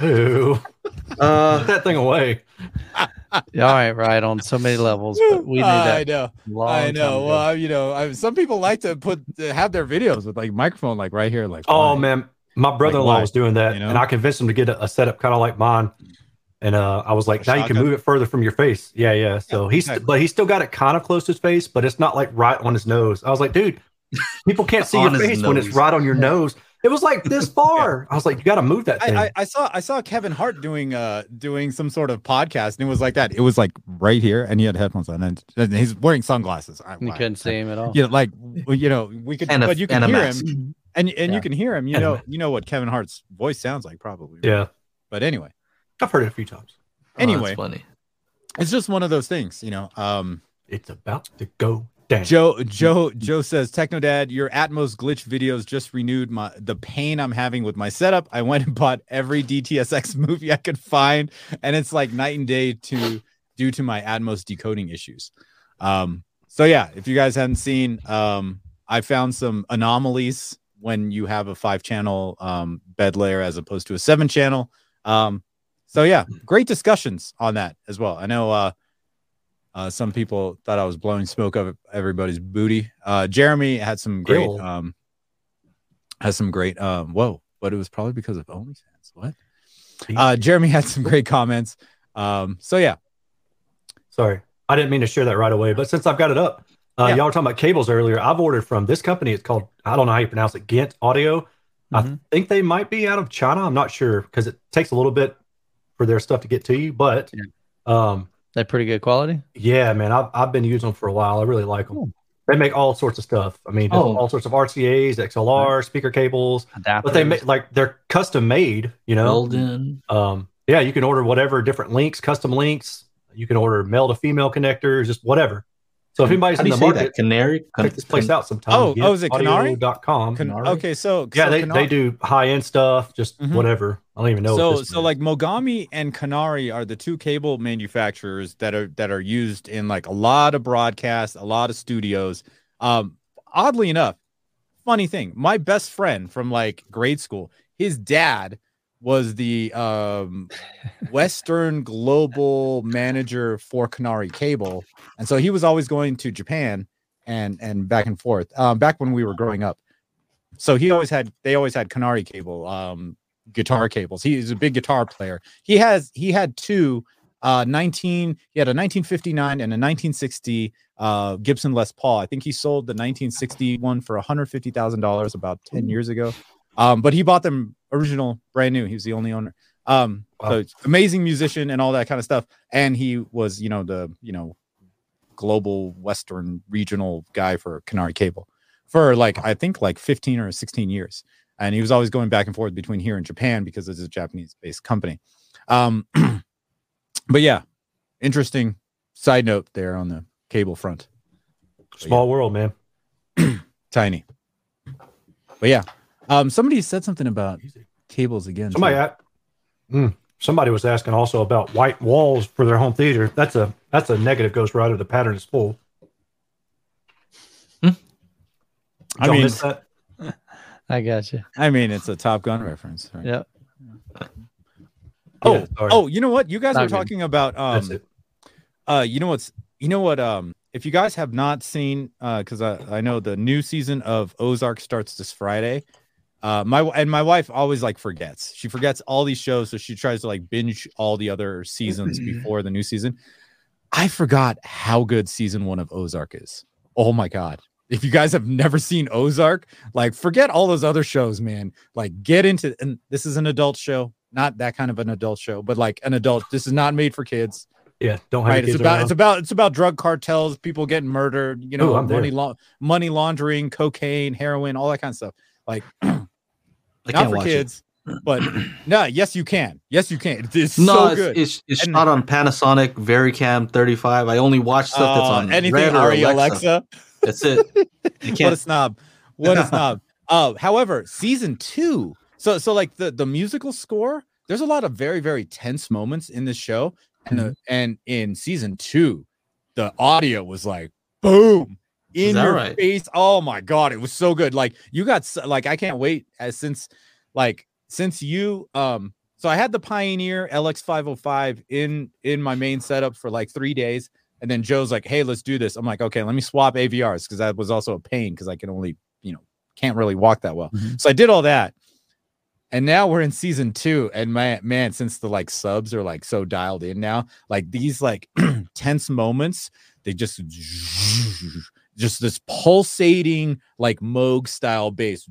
Ew. Uh, Put that thing away. All right, right on so many levels, but we knew that. I know, I know. Well, you know, I, some people like to put uh, have their videos with like microphone, like right here, like. Oh why? man, my brother-in-law like, was doing that, you know? And I convinced him to get a, a setup kind of like mine. And uh, I was like, a now shotgun. You can move it further from your face. Yeah, yeah. So yeah, he's, exactly. but he's still got it kind of close to his face, but it's not like right on his nose. I was like, dude, people can't see your face nose. when it's right on your yeah. nose. It was like this far. Yeah. I was like, you got to move that thing. I, I, I saw I saw Kevin Hart doing uh doing some sort of podcast, and it was like that. It was like right here, and he had headphones on, and, and he's wearing sunglasses. I, you I, couldn't I, see him at all. Yeah, you know, like you know, we could, and but a, you can hear mask. him, and and yeah. you can hear him. You and know, you know what Kevin Hart's voice sounds like, probably. Yeah. Right? But anyway, I've heard it a few times. Anyway, oh, that's funny. It's just one of those things, you know. Um, it's about to go. Dang. Joe Joe Joe says, Technodad, your Atmos glitch videos just renewed my the pain I'm having with my setup. I went and bought every D T S X movie I could find, and it's like night and day to due to my Atmos decoding issues. Um, so yeah, if you guys haven't seen, um, I found some anomalies when you have a five channel um, bed layer as opposed to a seven channel. Um, so yeah, great discussions on that as well. I know. Uh, Uh, some people thought I was blowing smoke up everybody's booty. Uh, Jeremy had some great, Ew. um, has some great, um, whoa, but it was probably because of OnlyFans. What? Uh, Jeremy had some great comments. Um, so yeah. Sorry. I didn't mean to share that right away, but since I've got it up, uh, yeah. y'all were talking about cables earlier. I've ordered from this company. It's called, I don't know how you pronounce it, Ghent Audio. Mm-hmm. I think they might be out of China. I'm not sure because it takes a little bit for their stuff to get to you, but yeah. um, they're pretty good quality. Yeah, man. I've, I've been using them for a while. I really like them. Cool. They make all sorts of stuff. I mean, oh. all sorts of R C As, X L R, right. speaker cables. Adapters. But they make like they're custom made, you know. Golden. Um, yeah, you can order whatever different links, custom links. You can order male to female connectors, just whatever. So if anybody's How in the market, Canary, check this place out sometime. Oh, oh, is it Canary dot com? Canary? Okay, so yeah, so they, they do high end stuff, just mm-hmm. whatever. I don't even know. So so like Mogami and Canary are the two cable manufacturers that are that are used in like a lot of broadcasts, a lot of studios. Um, oddly enough, funny thing, my best friend from like grade school, his dad was the um, Western global manager for Canary Cable. And so he was always going to Japan and, and back and forth um, back when we were growing up. So he always had, they always had Canary Cable, um, guitar cables. He's a big guitar player. He has, he had two uh, nineteen, he had a nineteen fifty-nine and a nineteen sixty uh, Gibson Les Paul. I think he sold the nineteen sixty-one for one hundred fifty thousand dollars about ten years ago. Um, but he bought them original, brand new. He was the only owner. Um, wow. So amazing musician and all that kind of stuff. And he was, you know, the you know, global Western regional guy for Canary Cable for like I think like fifteen or sixteen years. And he was always going back and forth between here and Japan because it's a Japanese-based company. Um, but yeah, interesting side note there on the cable front. Small yeah. world, man. Tiny. But yeah. Um, somebody said something about cables again. Somebody, at, mm, somebody was asking also about white walls for their home theater. That's a that's a negative Ghost Rider. The pattern is full. Hmm? I mean, I got you. I mean, it's a Top Gun reference. Right? Yep. Oh, yeah, oh, you know what? You guys not were talking good. About. Um, that's it. Uh, you know what's you know what um. If you guys have not seen, because uh, I I know the new season of Ozark starts this Friday. Uh, my and my wife always like forgets. She forgets all these shows, so she tries to like binge all the other seasons before the new season. I forgot how good season one of Ozark is. Oh my god! If you guys have never seen Ozark, like forget all those other shows, man. Like get into and this is an adult show, not that kind of an adult show, but like an adult. This is not made for kids. Yeah, don't have right. It's about around. it's about it's about drug cartels, people getting murdered, you know, Ooh, money la- money laundering, cocaine, heroin, all that kind of stuff. Like, not for kids, it. But no, yes you can, yes you can. It's no, so it's, good. It's, it's and, shot on Panasonic Vericam thirty-five. I only watch stuff uh, that's on anything Arri Alexa. Alexa. That's it. What a snob! What a snob! Uh, however, season two. So so like the the musical score. There's a lot of very very tense moments in this show. And, the, and in season two, the audio was like, boom, in your right? face. Oh, my God. It was so good. Like you got like I can't wait as since like since you. Um, so I had the Pioneer L X five oh five in in my main setup for like three days. And then Joe's like, hey, let's do this. I'm like, OK, let me swap A V Rs because that was also a pain because I can only, you know, can't really walk that well. Mm-hmm. So I did all that. And now we're in season two, and my man, since the like subs are like so dialed in now, like these like tense moments, they just just this pulsating like Moog style bass,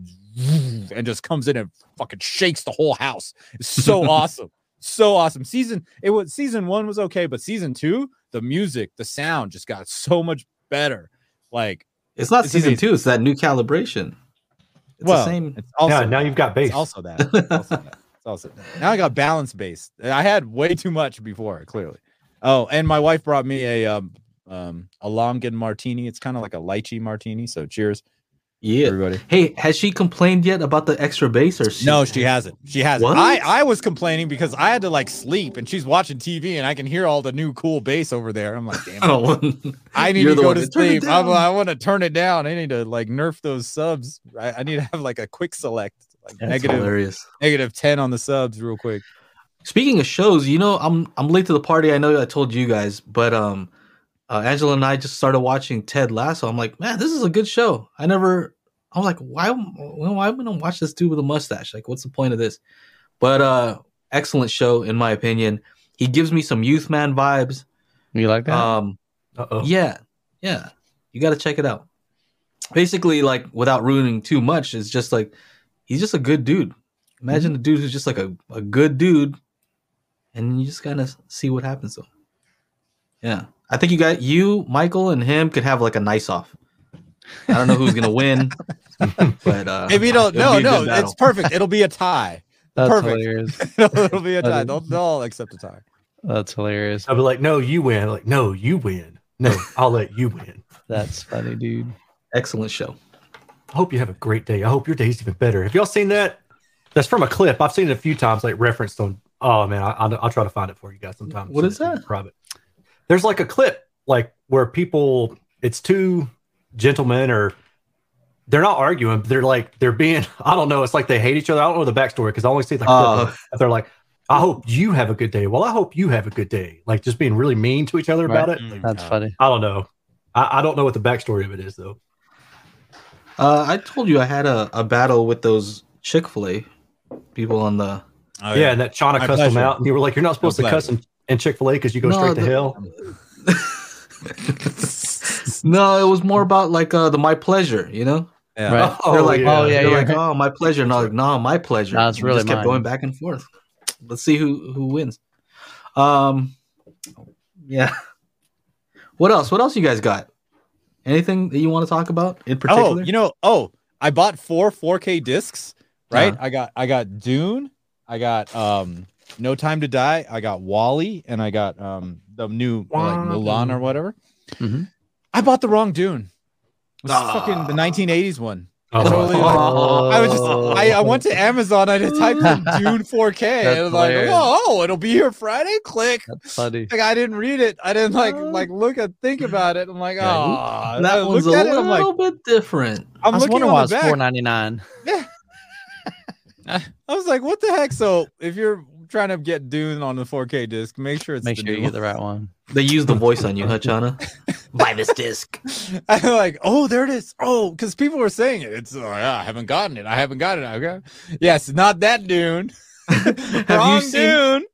and just comes in and fucking shakes the whole house. It's so awesome, so awesome. Season it was season one was okay, but season two, the music, the sound just got so much better. Like it's not it's season amazing. two; it's that new calibration. It's well, the same. It's also now, now you've got bass. It's also that. It's also that. It's also that. Now I got balance bass. I had way too much before, clearly. Oh, and my wife brought me a um, um a Lomgan martini. It's kind of like a lychee martini. So cheers, yeah, everybody. Hey, has she complained yet about the extra bass? Or she- no, she hasn't. She hasn't. What? I I was complaining because I had to like sleep, and she's watching T V, and I can hear all the new cool bass over there. I'm like, damn, oh, I need to go to sleep. I'm, I want to turn it down. I need to like nerf those subs. I, I need to have like a quick select, like That's negative, hilarious. negative ten on the subs, real quick. Speaking of shows, you know, I'm I'm late to the party. I know I told you guys, but um. Uh, Angela and I just started watching Ted Lasso. I'm like, man, this is a good show. I never, I was like, why, why am I going to watch this dude with a mustache? Like, what's the point of this? But uh, excellent show, in my opinion. He gives me some Youth Man vibes. You like that? Um, Uh-oh. Yeah. Yeah. You got to check it out. Basically, like, without ruining too much, it's just like, he's just a good dude. Imagine mm-hmm. a dude who's just like a, a good dude, and you just kind of see what happens to him. Yeah. I think you got you, Michael, and him could have like a nice off. I don't know who's going to win, but uh, maybe you don't. No, no, it's perfect. It'll be a tie. That's perfect. Hilarious. it'll, it'll be a tie. They'll, they'll all accept a tie. That's hilarious. I'll be like, no, you win. I'm like, no, you win. No, I'll let you win. That's funny, dude. Excellent show. I hope you have a great day. I hope your day's even better. Have y'all seen that? That's from a clip. I've seen it a few times, like referenced on. Oh man, I, I'll, I'll try to find it for you guys sometime. What is that? Private. There's like a clip, like where people. It's two gentlemen, or they're not arguing. But they're like they're being. I don't know. It's like they hate each other. I don't know the backstory because I only see the clip. Uh, they're like, I hope you have a good day. Well, I hope you have a good day. Like just being really mean to each other right. about it. Like, that's uh, funny. I don't know. I, I don't know what the backstory of it is though. Uh, I told you I had a, a battle with those Chick-fil-A people on the. Oh, yeah. yeah, and that Chana My cussed pleasure. them out, and you were like, "You're not supposed My to pleasure. cuss in Chick-fil-A because you go no, straight the... to hell." No, it was more about like uh, the my pleasure, you know. Yeah. Right. Oh, they're like, yeah. oh yeah, they're yeah. like, oh my pleasure, and I was like, no, my pleasure. That's no, really just mine. Kept going back and forth. Let's see who who wins. Um, yeah. What else? What else you guys got? Anything that you want to talk about in particular? Oh, you know, oh, I bought four 4K discs, right? Uh-huh. I got I got Dune, I got um, No Time to Die, I got WALL-E, and I got um, the new like, Mulan or whatever. Mm-hmm. I bought the wrong Dune. It was ah. fucking the nineteen eighties one. Oh. Totally, like, oh. I was just I, I went to Amazon, I just typed in Dune four K. That's it was like, oh, it'll be here Friday. Click. That's funny. Like I didn't read it. I didn't like like look at think about it. I'm like, oh, that one's a little it, like, bit different. I'm I was looking why it's four ninety-nine. Yeah. I was like, what the heck? So if you're trying to get Dune on the four K disc, make sure it's make sure you get the right one. They use the voice on you, huh, Chana? Buy this disc. I'm like, oh, there it is. Oh, because people were saying it. It's like, oh, I haven't gotten it. I haven't gotten it. Okay. Yes, not that Dune. Have Wrong you seen... Dune.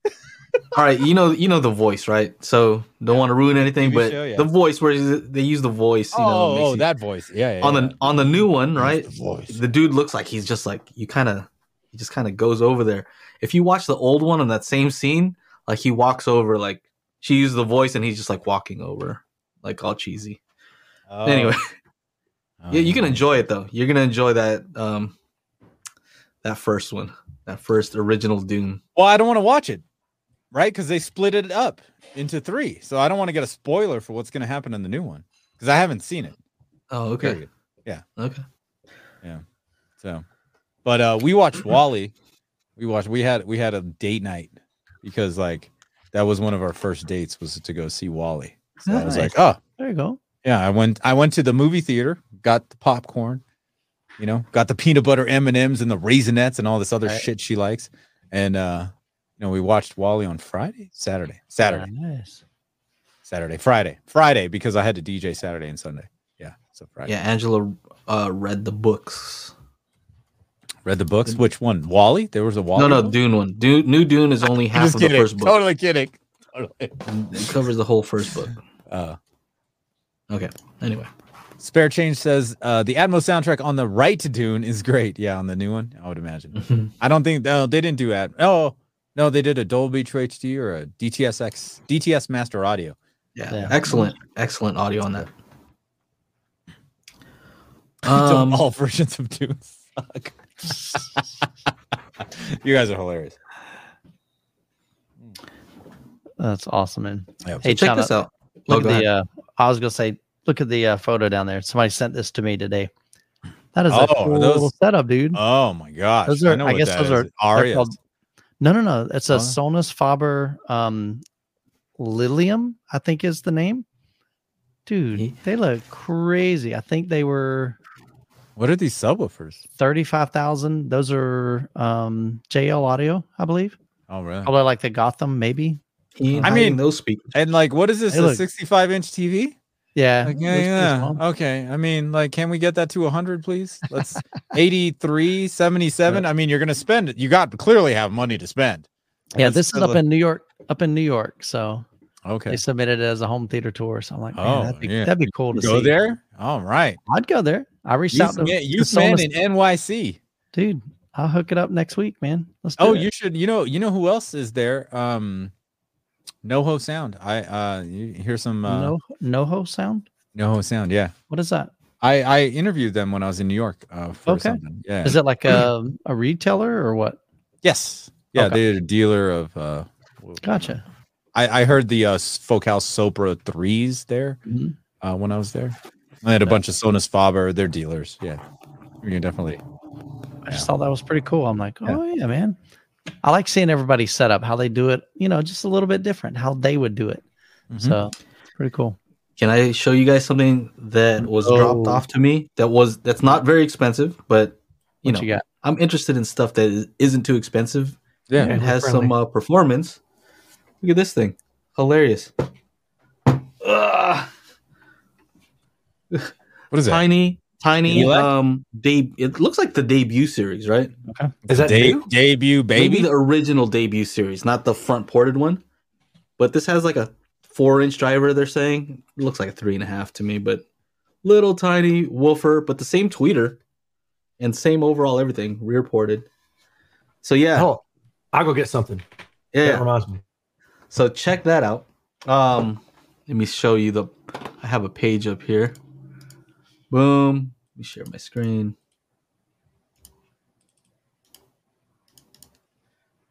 All right, you know, you know the voice, right? So don't yeah. want to ruin anything, T V but show, yeah. the voice where they use the voice. You oh, know, oh, you... that voice. Yeah, yeah. On the yeah. on the new one, right? The, voice. the dude looks like he's just like you. Kind of, he just kind of goes over there. If you watch the old one on that same scene, like he walks over, like she uses the voice, and he's just like walking over, like all cheesy. Oh. Anyway, oh. yeah, you can enjoy it though. You're gonna enjoy that um, that first one, that first original Dune. Well, I don't want to watch it, right? Because they split it up into three, so I don't want to get a spoiler for what's gonna happen in the new one because I haven't seen it. Oh, okay. Period. Yeah. Okay. Yeah. So, but uh, we watched WALL-E. We watched. We had we had a date night because like that was one of our first dates was to go see WALL-E. So nice. I was like, oh, there you go. Yeah, I went. I went to the movie theater, got the popcorn, you know, got the peanut butter M and M's and the Raisinets and all this other right. shit she likes. And uh, you know, we watched WALL-E on Friday, Saturday, Saturday, oh, nice. Saturday, Friday, Friday because I had to D J Saturday and Sunday. Yeah, so Friday. Yeah, Angela uh, read the books. Read the books. Which one? WALL-E? There was a WALL-E. No, no, book? Dune one. Dune, new Dune is only half of kidding. the first book. Totally kidding. Totally. It covers the whole first book. Uh, okay. Anyway, Spare Change says uh, the Atmos soundtrack on the right to Dune is great. Yeah, on the new one, I would imagine. Mm-hmm. I don't think no, they didn't do Atmos. Oh no, they did a Dolby True H D or a D T S X, D T S Master Audio. Yeah, yeah. excellent, excellent audio on that. Um, all versions of Dune suck. You guys are hilarious. That's awesome, man. Yep. Hey, so check this out. Look oh, at the, uh, I was gonna say, look at the uh, photo down there. Somebody sent this to me today. That is oh, a cool those, little setup, dude. Oh my gosh! Those are, I, know I guess those is. are Aria. Called, no, no, no. It's a huh? Sonus Faber um, Lilium, I think is the name. Dude, they look crazy. I think they were. What are these subwoofers? thirty-five thousand. Those are um, J L Audio, I believe. Oh, really? Probably like the Gotham, maybe. Yeah, I mean, those speakers. And like, what is this? They a sixty-five inch T V? Yeah. Like, yeah, yeah. Okay. I mean, like, can we get that to one hundred, please? Let's eighty-three, seventy-seven. Right. I mean, you're going to spend it. You got clearly have money to spend. Yeah. This is up like, in New York, up in New York. So Okay. They submitted it as a home theater tour. So I'm like, man, oh, that'd be, yeah. that'd be cool to go see. There. All right. I'd go there. I reached you out to you to Sonus in N Y C. Dude, I'll hook it up next week, man. Let's do oh, it. You should. You know, you know who else is there? Um, Noho Sound. I uh, you hear some uh, no, Noho Sound. Noho Sound. Yeah. What is that? I I interviewed them when I was in New York. Uh, for okay. Something. Yeah. Is it like a a retailer or what? Yes. Yeah, okay. They're a dealer of. Uh, gotcha. I, I heard the uh, Focal Sopra threes there mm-hmm. uh, when I was there. I had a bunch of Sonus Faber. They're dealers. Yeah, you definitely. I just yeah. thought that was pretty cool. I'm like, oh yeah. yeah, man. I like seeing everybody set up how they do it. You know, just a little bit different how they would do it. Mm-hmm. So pretty cool. Can I show you guys something that was oh. dropped off to me? That was that's not very expensive, but you what know, you got? I'm interested in stuff that isn't too expensive. Yeah, and has friendly. some uh, performance. Look at this thing. Hilarious. Ugh. What is it? Tiny, that? tiny. What? Um, de- It looks like the debut series, right? Okay. Is that de- debut? Debut, baby? Maybe the original debut series, not the front ported one. But this has like a four-inch driver, they're saying. It looks like a three and a half to me, but little tiny woofer, but the same tweeter and same overall everything, rear ported. So, yeah. Oh, I'll go get something. Yeah. That reminds me. So check that out. Um, let me show you the. I have a page up here. Boom. Let me share my screen.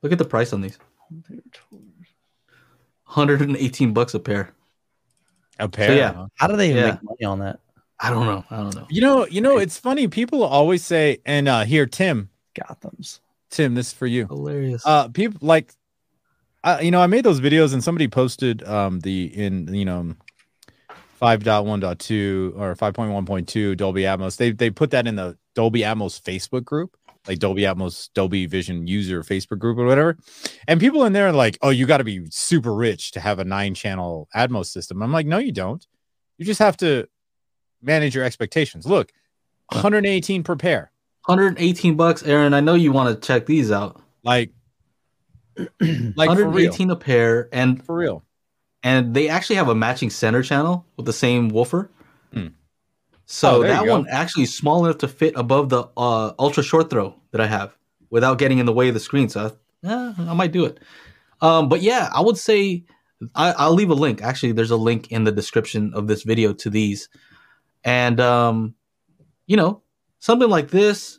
Look at the price on these. one hundred eighteen bucks a pair. A pair. So yeah. How do they even yeah. make money on that? I don't know. I don't know. You know. You know. It's funny. People always say, and uh, here, Tim. Gotham's. Tim, this is for you. Hilarious. Uh, people like. Uh, you know, I made those videos and somebody posted um, the in, you know, five point one point two or five point one point two Dolby Atmos. They they put that in the Dolby Atmos Facebook group, like Dolby Atmos, Dolby Vision user Facebook group or whatever. And people in there are like, oh, you got to be super rich to have a nine channel Atmos system. I'm like, no, you don't. You just have to manage your expectations. Look, one hundred eighteen per pair. one hundred eighteen bucks, Aaron. I know you want to check these out. Like. Like one hundred eighteen a pair, and for real, and they actually have a matching center channel with the same woofer. Mm. So oh, that one actually is small enough to fit above the uh, ultra short throw that I have without getting in the way of the screen. So I, eh, I might do it. Um, but yeah, I would say I, I'll leave a link. Actually, there's a link in the description of this video to these, and um, you know, something like this.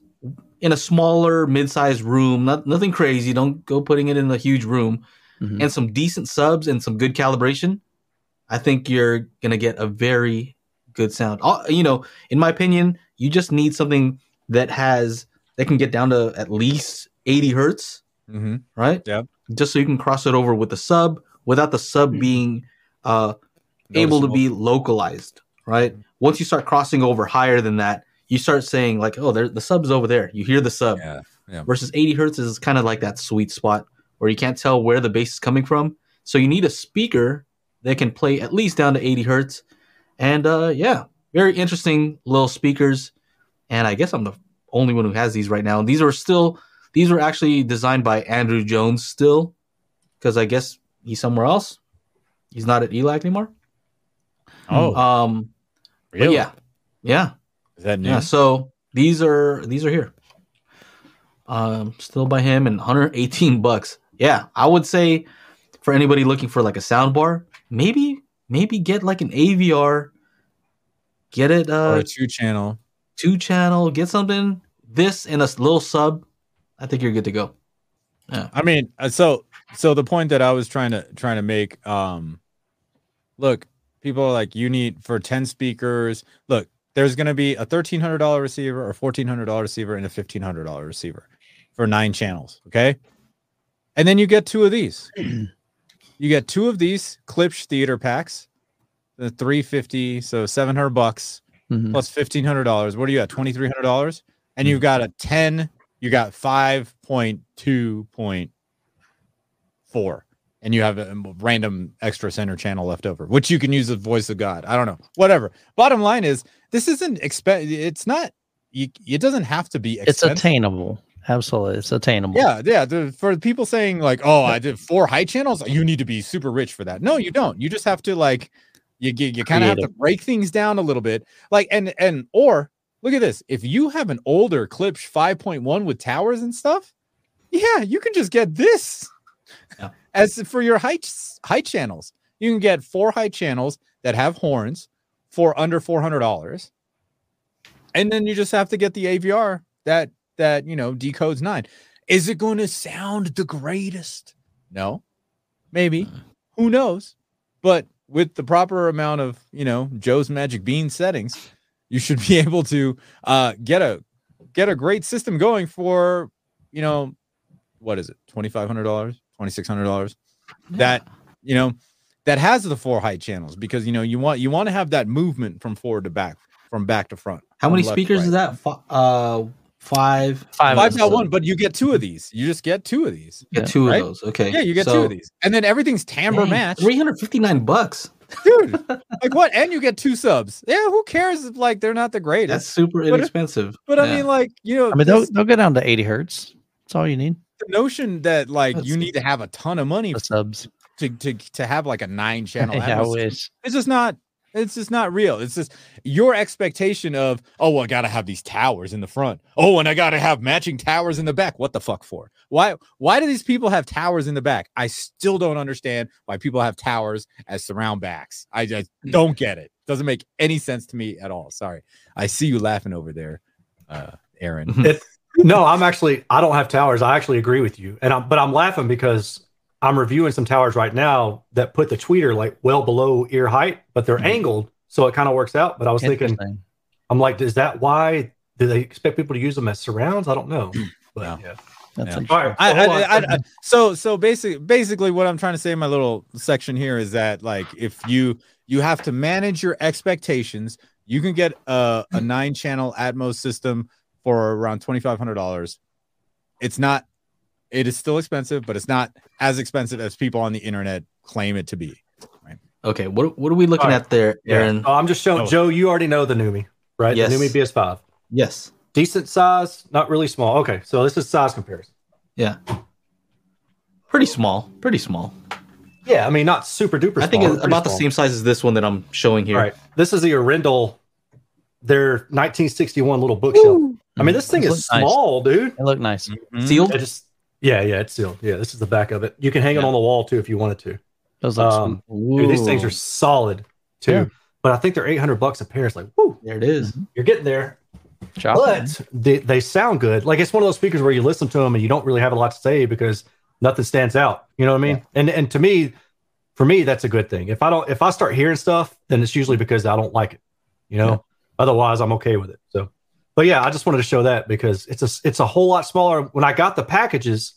In a smaller, mid-sized room, not, nothing crazy. Don't go putting it in a huge room, mm-hmm. and some decent subs and some good calibration. I think you're gonna get a very good sound. All, you know, in my opinion, you just need something that has that can get down to at least eighty hertz, mm-hmm. right? Yeah. Just so you can cross it over with the sub without the sub mm-hmm. being uh, able to be localized, right? Mm-hmm. Once you start crossing over higher than that. You start saying like, oh, there the sub's over there. You hear the sub. Yeah, yeah. Versus eighty hertz is kind of like that sweet spot where you can't tell where the bass is coming from. So you need a speaker that can play at least down to eighty hertz. And uh, yeah, very interesting little speakers. And I guess I'm the only one who has these right now. And these are still, these were actually designed by Andrew Jones still, because I guess he's somewhere else. He's not at E L A C anymore. Oh, um, really? Yeah, yeah. Is that new? Yeah, so these are these are here. Um, still by him and one hundred eighteen bucks. Yeah, I would say for anybody looking for like a sound bar, maybe maybe get like an A V R, get it uh, or a two channel, two channel, get something. This and a little sub, I think you're good to go. Yeah, I mean, so so the point that I was trying to trying to make, um, look, people are like you need for ten speakers. Look. There's going to be a thirteen hundred dollars receiver, or fourteen hundred dollars receiver, and a fifteen hundred dollars receiver for nine channels. Okay. And then you get two of these. You get two of these Clip Theater packs, the three fifty, so seven hundred bucks mm-hmm. plus fifteen hundred dollars. What are you at? twenty-three hundred dollars. And you've got a ten, you got five point two point four. And you have a random extra center channel left over, which you can use the voice of God. I don't know. Whatever. Bottom line is, this isn't expensive. It's not. You, it doesn't have to be expensive. It's attainable. Absolutely. It's attainable. Yeah. Yeah. The, for people saying like, oh, I did four high channels, you need to be super rich for that. No, you don't. You just have to like, you you kind of have to break things down a little bit. Like, and, and, or look at this. If you have an older Clip five point one with towers and stuff, yeah, you can just get this. Yeah. As for your high, high channels, you can get four high channels that have horns for under four hundred dollars. And then you just have to get the A V R that, that, you know, decodes nine. Is it going to sound the greatest? No, maybe, uh, who knows? But with the proper amount of, you know, Joe's Magic Bean settings, you should be able to uh, get a, get a great system going for, you know, what is it? twenty-five hundred dollars, twenty-six hundred dollars, yeah. That, you know, that has the four high channels, because, you know, you want, you want to have that movement from forward to back, from back to front. How many speakers is that? Uh, Five, five, five not one, but you get two of these. You just get two of these. You get two right? of those. Okay. Yeah, you get so, two of these, and then everything's timbre matched. Three hundred fifty-nine bucks, dude. Like what? And you get two subs. Yeah, who cares if like they're not the greatest? That's super inexpensive. But, but yeah. I mean, like you know, I mean, they'll, they'll go down to eighty hertz. That's all you need. The notion that like That's you need to have a ton of money for subs to to to have like a nine channel. Yeah, I wish. It's just not. It's just not real. It's just your expectation of, oh, well, I got to have these towers in the front. Oh, and I got to have matching towers in the back. What the fuck for? Why Why do these people have towers in the back? I still don't understand why people have towers as surround backs. I just don't get it. Doesn't make any sense to me at all. Sorry. I see you laughing over there, uh, Aaron. It, no, I'm actually, I don't have towers. I actually agree with you. And I'm, but I'm laughing because I'm reviewing some towers right now that put the tweeter like well below ear height, but they're mm-hmm. angled, so it kind of works out. But I was thinking, I'm like, is that why do they expect people to use them as surrounds? I don't know. But, yeah. That's yeah. All right. I, I, I, I, I, so so basically, basically, what I'm trying to say in my little section here is that like if you you have to manage your expectations, you can get a, a nine channel Atmos system for around twenty-five hundred dollars. It's not. It is still expensive, but it's not as expensive as people on the internet claim it to be. Right? Okay, what what are we looking right. at there, Aaron? Yeah. Oh, I'm just showing. Oh. Joe, you already know the NUMMI, right? Yes. The NUMMI B S five. Yes. Decent size, not really small. Okay, so this is size comparison. Yeah. Pretty small. Pretty small. Yeah, I mean, not super duper small. I think it's about small. the same size as this one that I'm showing here. All right. This is the Arendal, their nineteen sixty-one little bookshelf. Ooh. I mean, this thing Those is small, nice. dude. It looked nice. Mm-hmm. Sealed? It just... Yeah, yeah, it's sealed. Yeah, this is the back of it. You can hang yeah. it on the wall too if you wanted to. Those um, dude, these things are solid too, yeah. but I think they're eight hundred bucks a pair. It's like, whoo, there it is. You're getting there. Chopping. But they, they sound good. Like it's one of those speakers where you listen to them and you don't really have a lot to say because nothing stands out. You know what I mean? Yeah. And and to me, for me, that's a good thing. If I don't, if I start hearing stuff, then it's usually because I don't like it. You know, yeah. otherwise I'm okay with it. So. But yeah, I just wanted to show that because it's a it's a whole lot smaller. When I got the packages,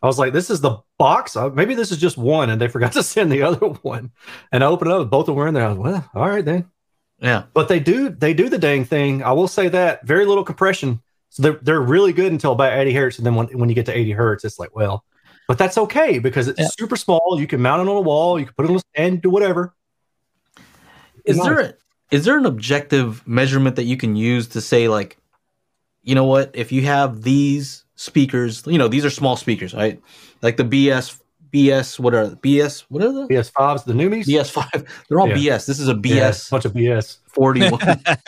I was like, "This is the box. Uh, maybe this is just one, and they forgot to send the other one." And I opened it up; both of them were in there. I was like, "Well, all right then." Yeah. But they do they do the dang thing. I will say that very little compression. So they're they're really good until about eighty hertz, and then when when you get to eighty hertz, it's like, well, but that's okay because it's yeah. super small. You can mount it on a wall. You can put it on a stand, do whatever. Is nice. there? A- Is there an objective measurement that you can use to say, like, you know what, if you have these speakers, you know, these are small speakers, right? Like the B S, B S, what are the B S, what are the B S fives, the NUMMIs? B S five, they're all yeah. B S. This is a B S. Yeah, bunch of B S. forty-one.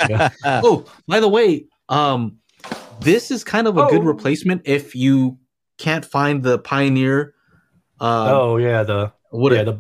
yeah. Oh, by the way, um, this is kind of a oh. good replacement if you can't find the Pioneer. Um, oh, yeah, the, what yeah, it, the.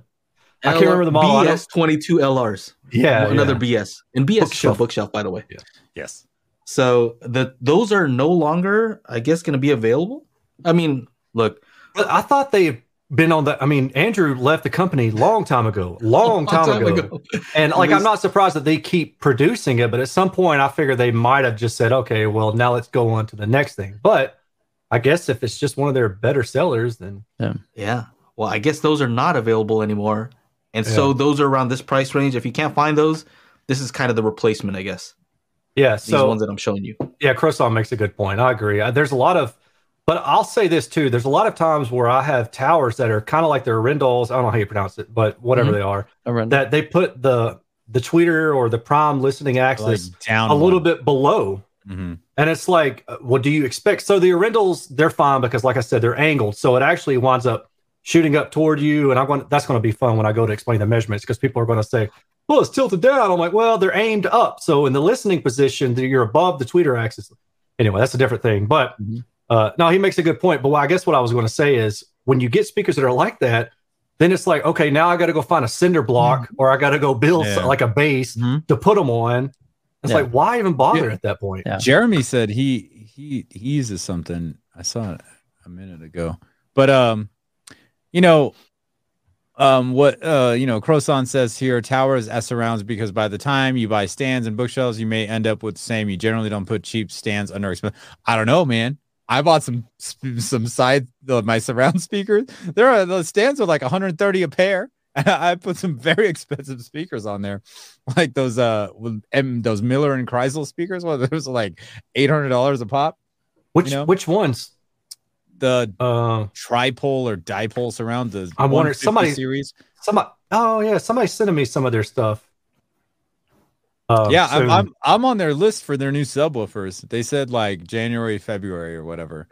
L- I can't remember the model. B S twenty-two L Rs. Yeah. Another yeah. B S. And B S bookshelf. bookshelf, by the way. Yeah. Yes. So the those are no longer, I guess, going to be available. I mean, look. But I thought they've been on the, I mean, Andrew left the company long time ago. Long, long time, time ago. ago. And like, least... I'm not surprised that they keep producing it. But at some point, I figured they might have just said, okay, well, now let's go on to the next thing. But I guess if it's just one of their better sellers, then. Yeah. yeah. Well, I guess those are not available anymore. And yeah. so those are around this price range. If you can't find those, this is kind of the replacement, I guess. Yeah. So these ones that I'm showing you. Yeah. Croissant makes a good point. I agree. I, there's a lot of, but I'll say this too. There's a lot of times where I have towers that are kind of like their Arendals. I don't know how you pronounce it, but whatever mm-hmm. they are, Arendal. That they put the, the tweeter or the prime listening axis like down a one. little bit below. Mm-hmm. And it's like, what do you expect? So the Arendals, they're fine because, like I said, they're angled. So it actually winds up shooting up toward you. And I'm going, that's going to be fun when I go to explain the measurements, because people are going to say, well, it's tilted down. I'm like, well, they're aimed up. So in the listening position, you're above the tweeter axis. Anyway, that's a different thing. But mm-hmm. uh, no, he makes a good point. But well, I guess what I was going to say is when you get speakers that are like that, then it's like, okay, now I got to go find a cinder block mm-hmm. or I got to go build yeah. some, like a base mm-hmm. to put them on. It's yeah. like, why even bother yeah. at that point? Yeah. Jeremy said he he he uses something. I saw it a minute ago. But um, you know, um, what uh, you know, Croissant says here, towers as surrounds, because by the time you buy stands and bookshelves, you may end up with the same. You generally don't put cheap stands under expensive. I don't know, man. I bought some some side uh, my surround speakers. There are those stands are like one hundred thirty a pair. I put some very expensive speakers on there, like those uh, M, those Miller and Kreisel speakers. Well, those are like eight hundred dollars a pop. Which you know? Which ones? The uh, tripole or dipole surround. The I wonder somebody series. Somebody. Oh yeah, somebody sent me some of their stuff. Uh, yeah, I'm, I'm I'm on their list for their new subwoofers. They said like January, February, or whatever.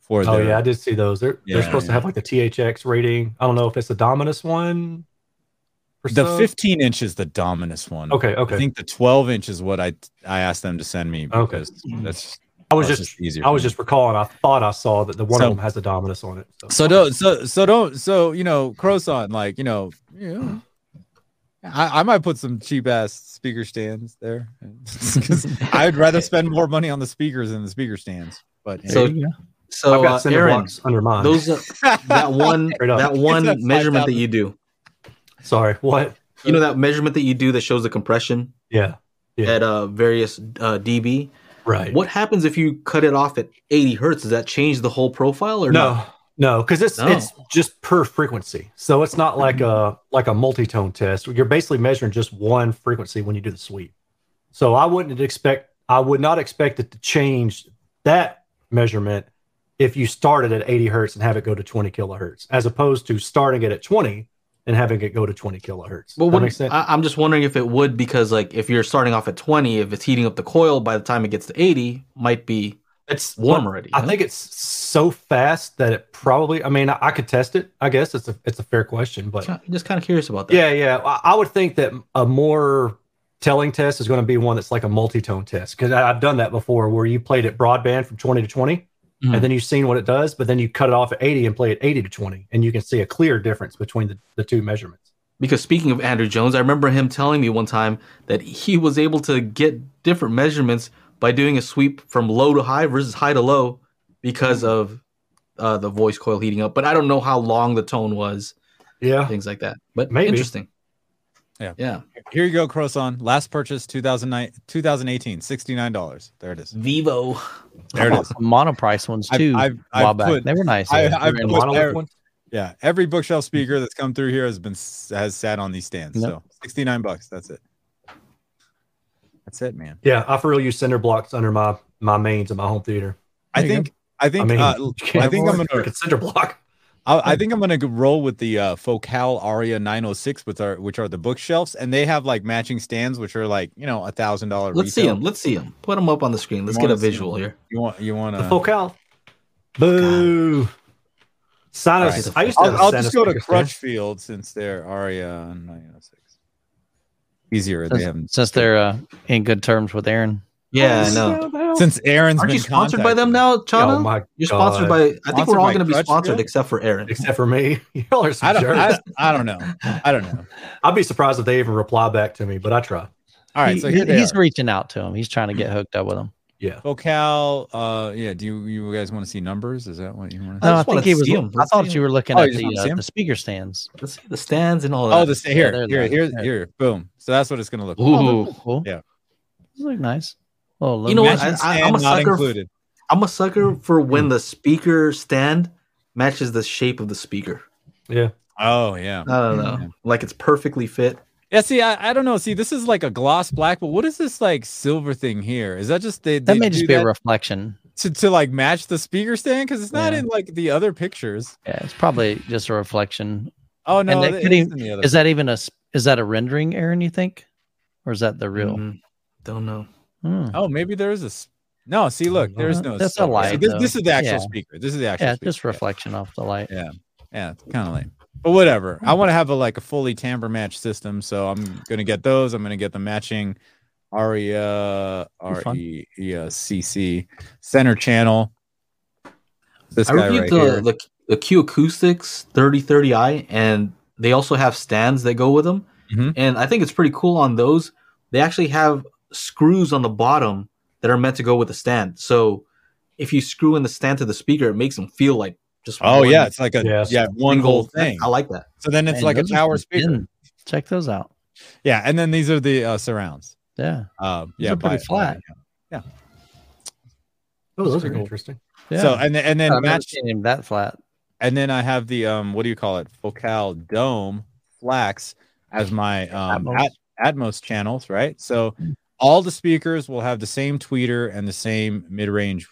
For oh their, yeah, I did see those. They're yeah, they're supposed yeah. to have like the T H X rating. I don't know if it's the Dominus one. The so? fifteen inch is the Dominus one. Okay, okay. I think the twelve inch is what I I asked them to send me. Okay, that's I was that's just, just easier. I was me. just recalling. I thought I saw that the one so, of them has the Dominus on it. So, so don't so so don't so you know Croissant, like you know you know. I, I might put some cheap ass speaker stands there. I'd rather spend more money on the speakers than the speaker stands. But so. Yeah. So, uh, Aaron, under mine. Those uh, that one that one measurement that you do. Sorry, what? You know that measurement that you do that shows the compression. Yeah. yeah. At uh, various uh, dB. Right. What happens if you cut it off at eighty hertz? Does that change the whole profile or no? Not? No, because it's no. it's just per frequency. So it's not like a like a multi-tone test. You're basically measuring just one frequency when you do the sweep. So I wouldn't expect. I would not expect it to change that measurement. If you started at eighty hertz and have it go to twenty kilohertz, as opposed to starting it at twenty and having it go to twenty kilohertz. Well, what makes sense? I, I'm just wondering if it would, because like if you're starting off at twenty, if it's heating up the coil, by the time it gets to eighty, might be it's warm well, already. I know? think it's so fast that it probably. I mean, I, I could test it. I guess it's a it's a fair question, but I'm just kind of curious about that. Yeah, yeah. I, I would think that a more telling test is going to be one that's like a multi-tone test, because I've done that before, where you played it broadband from twenty to twenty. Mm-hmm. And then you've seen what it does, but then you cut it off at eighty and play it eighty to twenty, and you can see a clear difference between the, the two measurements. Because speaking of Andrew Jones, I remember him telling me one time that he was able to get different measurements by doing a sweep from low to high versus high to low because of uh, the voice coil heating up. But I don't know how long the tone was. Yeah. Things like that. But maybe. Interesting. Yeah. Yeah. Here you go, Croissant. Last purchase, two thousand eighteen, sixty-nine dollars. There it is. Vivo. There it is. Monoprice ones, too. I've, I've, I've put, they were nice. I, I've put every, ones. Yeah. Every bookshelf speaker that's come through here has been has sat on these stands. Yep. So sixty-nine bucks. That's it. That's it, man. Yeah. I for real use cinder blocks under my, my mains at my home theater. There I think, I think, I, mean, uh, I think I'm going to cinder block. I think I'm going to roll with the uh, Focal Aria nine oh six, which are, which are the bookshelves, and they have like matching stands, which are like, you know, a thousand dollar. Let's retail. see them. Let's see them. Put them up on the screen. Let's get a visual here. You want you want a the Focal? Boo. Sonus. Right. I used to. I'll, I'll just go to Crutchfield since they're Aria nine oh six. Easier since, they haven't since they're uh, in good terms with Aaron. Yeah, I oh, know. Since Aaron's Aren't been you sponsored by them now, Chana? Oh my God. You're sponsored by, I think sponsored we're all going to be sponsored except for Aaron. Except for me. Y'all are some I, don't, jerks. I, I don't know. I don't know. I'd be surprised if they even reply back to me, but I try. All right. He, so here he, He's are. reaching out to him. He's trying to get hooked up with him. Yeah. Focal, uh, yeah. Do you, you guys want to see numbers? Is that what you want to see? No, I, I think he was. Him. I thought you were looking oh, at the, uh, the speaker stands. Let's see the stands and all that. Oh, the here, here, here, here. Boom. So that's what it's going to look like. Ooh. Yeah. These look nice. Oh, you know what? I, I'm a sucker. For, I'm a sucker for when the speaker stand matches the shape of the speaker. Yeah. Oh yeah. I don't know. Yeah. Like it's perfectly fit. Yeah. See, I, I don't know. See, this is like a gloss black, but what is this like silver thing here? Is that just they? That they may just be a reflection to to like match the speaker stand, because it's not yeah. in like the other picters. Yeah, it's probably just a reflection. Oh no, that that could even, is picture. that even a is that a rendering, Aaron? You think, or is that the real? Mm-hmm. Don't know. Oh, maybe there is a No, see, look, there's no. That's a light. This, this is the actual yeah. speaker. This is the actual. Yeah, speaker. Just reflection yeah. off the light. Yeah, yeah, it's kind of lame, but whatever. I want to have a like a fully timbre match system, so I'm gonna get those. I'm gonna get the matching Aria R E C C center channel. This I reviewed right the, the the Q Acoustics thirty thirty i, and they also have stands that go with them. Mm-hmm. And I think it's pretty cool on those. They actually have screws on the bottom that are meant to go with the stand. So if you screw in the stand to the speaker, it makes them feel like just oh one, yeah, it's like a yes. yeah one whole thing. I like that. So then it's Man, like a tower speaker. Thin. Check those out. Yeah, and then these are the uh, surrounds. Yeah, uh, yeah, those are pretty flat. Yeah, yeah. Oh, those are cool. Interesting. Yeah. So and then, and then match him that flat. And then I have the um, what do you call it? Focal Dome Flax as my um Atmos, At- Atmos channels, right? So. Mm-hmm. All the speakers will have the same tweeter and the same mid-range,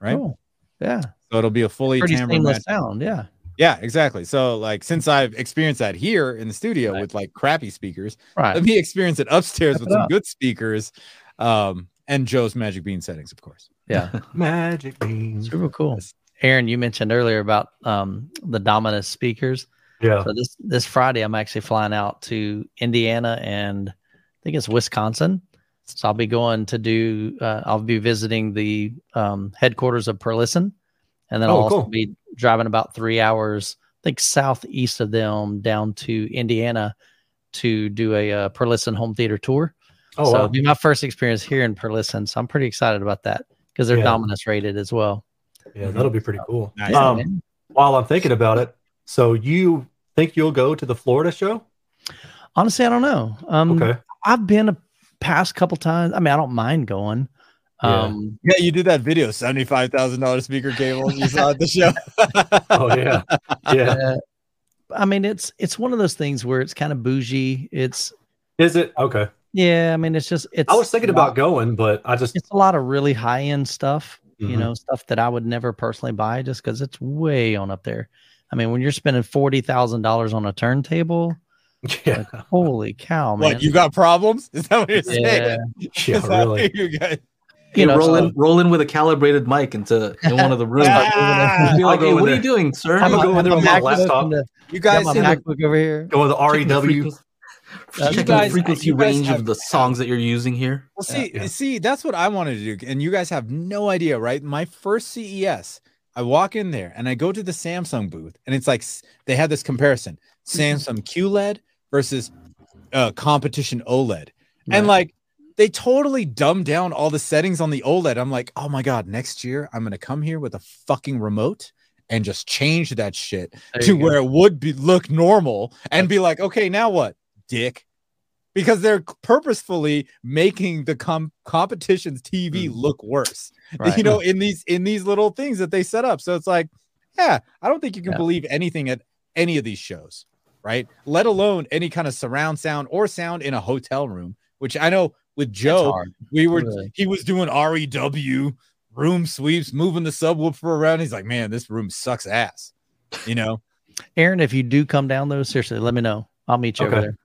right? Oh, yeah. So it'll be a fully timbreless sound, yeah. Yeah, exactly. So like, since I've experienced that here in the studio right. with like crappy speakers, right. let me experience it upstairs Step with it some up. good speakers, um, and Joe's Magic Bean settings, of course. Yeah, Magic Beans. Super cool. Aaron, you mentioned earlier about um, the Dominus speakers. Yeah. So this this Friday, I'm actually flying out to Indiana and I think it's Wisconsin. So I'll be going to do, uh, I'll be visiting the um, headquarters of Perlisten, and then oh, I'll cool. also be driving about three hours, I think southeast of them, down to Indiana to do a uh, Perlisten home theater tour. Oh, so wow. it'll be my first experience here in Perlisten, so I'm pretty excited about that because they're yeah. Dominus rated as well. Yeah, that'll be pretty cool. Nice. Um, while I'm thinking about it, so you think you'll go to the Florida show? Honestly, I don't know. Um, okay. I've been a past couple times. I mean, I don't mind going. Yeah. Um, yeah, you did that video, seventy-five thousand dollars speaker cable you saw at the show. Oh yeah. Yeah. Uh, I mean, it's, it's one of those things where it's kind of bougie. It's, is it? Okay. Yeah. I mean, it's just, it's, I was thinking about lot, going, but I just, it's a lot of really high end stuff, mm-hmm. you know, stuff that I would never personally buy just cause it's way on up there. I mean, when you're spending forty thousand dollars on a turntable, yeah. Like, holy cow, man! What, you got problems? Is that what you're saying? Yeah, yeah really. You, guys... you, you know, roll so... in, roll in with a calibrated mic into in one of the rooms. ah, like, okay, what there. are you doing, sir? I'm, I'm going with my Mac laptop. The, you guys, my MacBook over here. Go with the R E W. Checking the frequency, guys, the frequency range have... of the songs that you're using here. Well, see, yeah. see, that's what I wanted to do, and you guys have no idea, right? My first C E S, I walk in there and I go to the Samsung booth, and it's like they had this comparison: Samsung Q L E D versus uh, competition OLED. Right. And like, they totally dumbed down all the settings on the OLED. I'm like, oh my God, next year I'm going to come here with a fucking remote and just change that shit there to where it would be look normal and be like, okay, now what, dick? Because they're purposefully making the com- competition's T V mm. look worse, right. you know, in these, in these little things that they set up. So it's like, yeah, I don't think you can yeah. believe anything at any of these shows. Right, let alone any kind of surround sound or sound in a hotel room, which I know with Joe, we were really. he was doing R E W room sweeps, moving the subwoofer around. He's like, man, this room sucks ass, you know. Aaron, if you do come down though, seriously, let me know. I'll meet you okay. over there.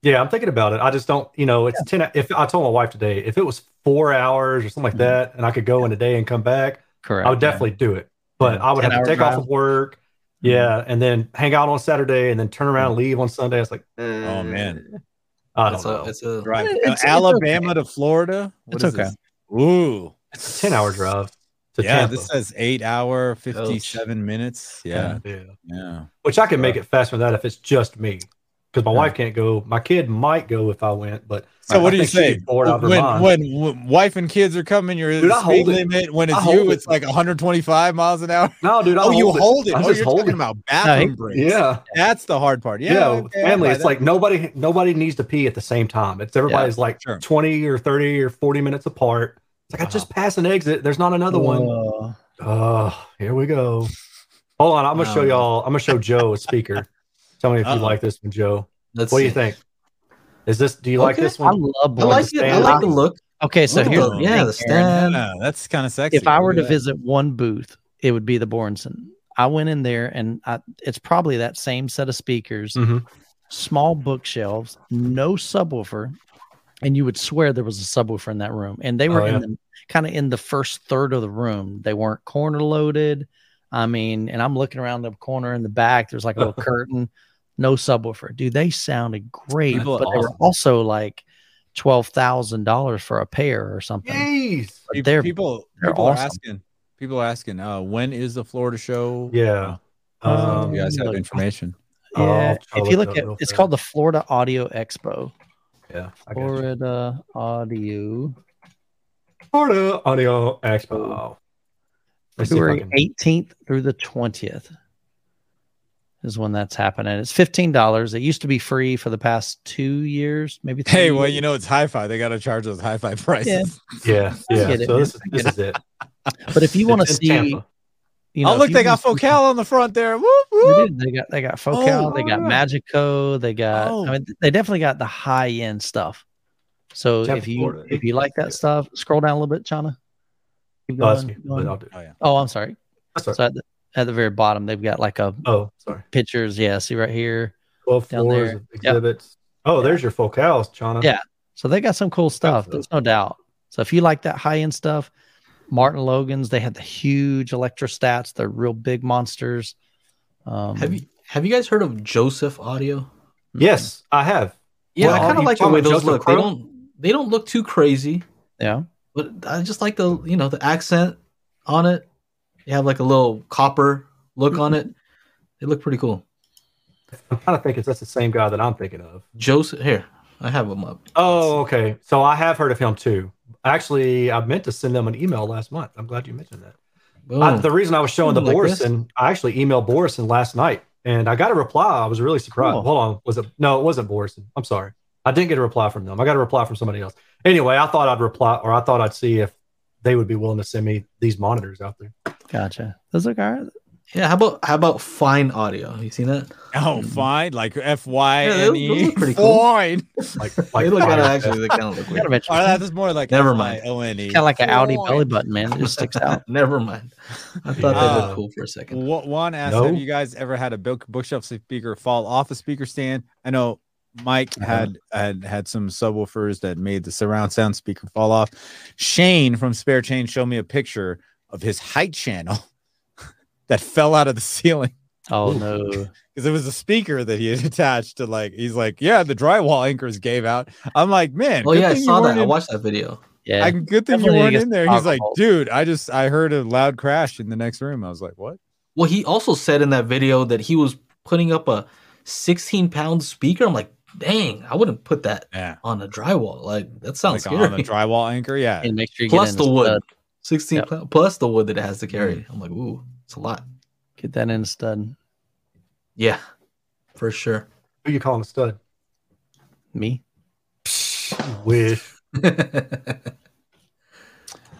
Yeah, I'm thinking about it. I just don't, you know, it's yeah. ten. If I told my wife today, if it was four hours or something like mm-hmm. that, and I could go yeah. in a day and come back, correct, I would definitely yeah. do it. But yeah. I would have to take drive. off of work. Yeah, and then hang out on Saturday, and then turn around and leave on Sunday. It's like, eh, oh man, I don't know. It's a drive from Alabama to Florida. It's okay. Ooh, it's a ten-hour drive. Yeah, this says eight-hour, fifty-seven minutes. Yeah, yeah, yeah. Which I can make it faster than that if it's just me, because my wife can't go. My kid might go if I went, but so what do you say? When, when wife and kids are coming, you're in the speed limit. When it's you, it's like one hundred twenty-five miles an hour. No, dude. Oh, you hold it. Oh, you're talking about bathroom breaks. Yeah, that's the hard part. Yeah, family. It's like nobody, nobody needs to pee at the same time. It's everybody's like twenty or thirty or forty minutes apart. It's like I just passed an exit. There's not another one. Oh, here we go. Hold on, I'm gonna show y'all. I'm gonna show Joe a speaker. Tell me if Uh-oh. you like this one, Joe. Let's what see. do you think? Is this? Do you okay. like this one? I love. I like it. I like the look. Okay, so here's the yeah, the stand. Yeah, that's kind of sexy. If I were to that. visit one booth, it would be the Bornson. I went in there, and I, it's probably that same set of speakers, mm-hmm. small bookshelves, no subwoofer, and you would swear there was a subwoofer in that room. And they were oh, in yeah. the, kind of in the first third of the room. They weren't corner loaded. I mean, and I'm looking around the corner in the back. There's like a little curtain, no subwoofer. Dude, they sounded great, but awesome. They were also like twelve thousand dollars for a pair or something. Jeez. But they're, people they're people awesome. are asking. People are asking, uh, when is the Florida show? Yeah. Uh, um, you guys have look, information. Yeah. If you look at it's called the Florida Audio Expo. Yeah. Florida Audio. Florida Audio Expo. February eighteenth through the twentieth is when that's happening. It's fifteen dollars. It used to be free for the past two years, maybe. Hey, years. Well, you know, it's hi-fi. They got to charge those hi-fi prices. Yeah, yeah. yeah. So it, this, this is it. But if you want to see, you know, oh look, they got Focal see, on the front there. Whoop, whoop. They got they got Focal. Oh, they got Magico. They got. Oh. I mean, they definitely got the high end stuff. So Jeff if you Florida. if you like that stuff, scroll down a little bit, Chana. Going, going. Oh, yeah. oh, I'm sorry. I'm sorry. So at the, at the very bottom, they've got like a oh, sorry pictures. Yeah, see right here. Twelve floors of exhibits. Yep. Oh, yeah. There's your Focals, Chana. Yeah. So they got some cool stuff. Absolutely. There's no doubt. So if you like that high end stuff, Martin Logan's. They had the huge Electrostats. They're real big monsters. Um, have you Have you guys heard of Joseph Audio? Yes, I have. Yeah, well, I kind of like the way those Joseph look. Crow? They don't They don't look too crazy. Yeah. But I just like the, you know, the accent on it. You have like a little copper look on it. They look pretty cool. I'm kind of thinking that's the same guy that I'm thinking of. Joseph, here, I have him up. Oh, okay. So I have heard of him too. Actually, I meant to send them an email last month. I'm glad you mentioned that. I, the reason I was showing Something the like Borson, I actually emailed Borson last night, and I got a reply. I was really surprised. Cool. Hold on, was it? No, it wasn't Borson. I'm sorry. I didn't get a reply from them. I got a reply from somebody else. Anyway, I thought I'd reply, or I thought I'd see if they would be willing to send me these monitors out there. Gotcha. Those look all right. Yeah. How about how about Fine Audio? You seen that? Oh, Fine, like F Y N E. Pretty cool. Fine. Like, like they look kind of actually. They kind of look weird. All right, that's more like never mind. O N E. Kind of like an Audi belly button, man. It just sticks out. Never mind. I thought yeah. they looked cool for a second. Juan asked, no. "Have you guys ever had a book bookshelf speaker fall off a speaker stand?" I know. Mike had, had had some subwoofers that made the surround sound speaker fall off. Shane from Spare Change showed me a picture of his height channel that fell out of the ceiling. Oh, no. Because it was a speaker that he had attached to, like, he's like, yeah, the drywall anchors gave out. I'm like, man. Oh, yeah, I saw that. In- I watched that video. Yeah. I, good thing Definitely you weren't in there. He's like, dude, I just, I heard a loud crash in the next room. I was like, what? Well, he also said in that video that he was putting up a sixteen pound speaker. I'm like, dang, I wouldn't put that yeah. on a drywall. Like that sounds like scary. On a drywall anchor, yeah. And make sure you plus get the wood, stud. sixteen yep. pl- plus the wood that it has to carry. Mm. I'm like, ooh, it's a lot. Get that in a stud. Yeah, for sure. Who you calling a stud? Me. Wish.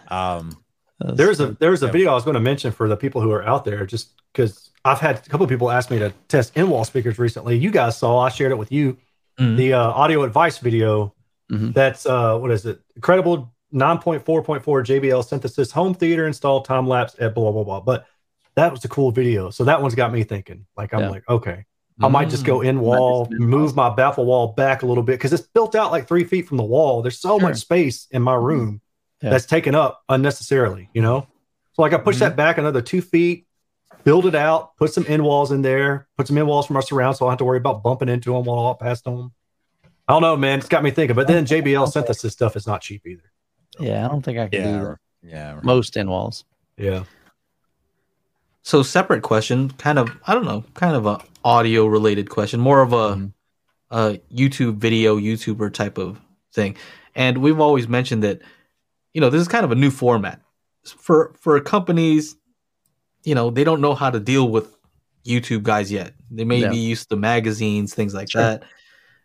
um, there's a there's a yeah. video I was going to mention for the people who are out there, just because I've had a couple of people ask me to test in-wall speakers recently. You guys saw, I shared it with you. Mm-hmm. The uh, audio advice video, mm-hmm. that's, uh, what is it? Incredible nine point four point four J B L Synthesis Home Theater Install Time Lapse at blah, blah, blah. But that was a cool video. So that one's got me thinking. Like, I'm yeah. like, okay, mm-hmm. I might just go in-wall, move my baffle wall back a little bit because it's built out like three feet from the wall. There's so sure. much space in my room yeah. that's taken up unnecessarily, you know? So like I push mm-hmm. that back another two feet. Build it out, put some end walls in there, put some end walls from our surround so I don't have to worry about bumping into them while I pass them. I don't know, man. It's got me thinking. But then J B L Synthesis stuff is not cheap either. So. Yeah, I don't think I can yeah, do right. Yeah, right. most end walls. Yeah. So separate question, kind of, I don't know, kind of a audio-related question, more of a, mm-hmm. a YouTube video, YouTuber type of thing. And we've always mentioned that, you know, this is kind of a new format. For, for companies... You know, they don't know how to deal with YouTube guys yet. They may yeah. be used to magazines, things like sure. that,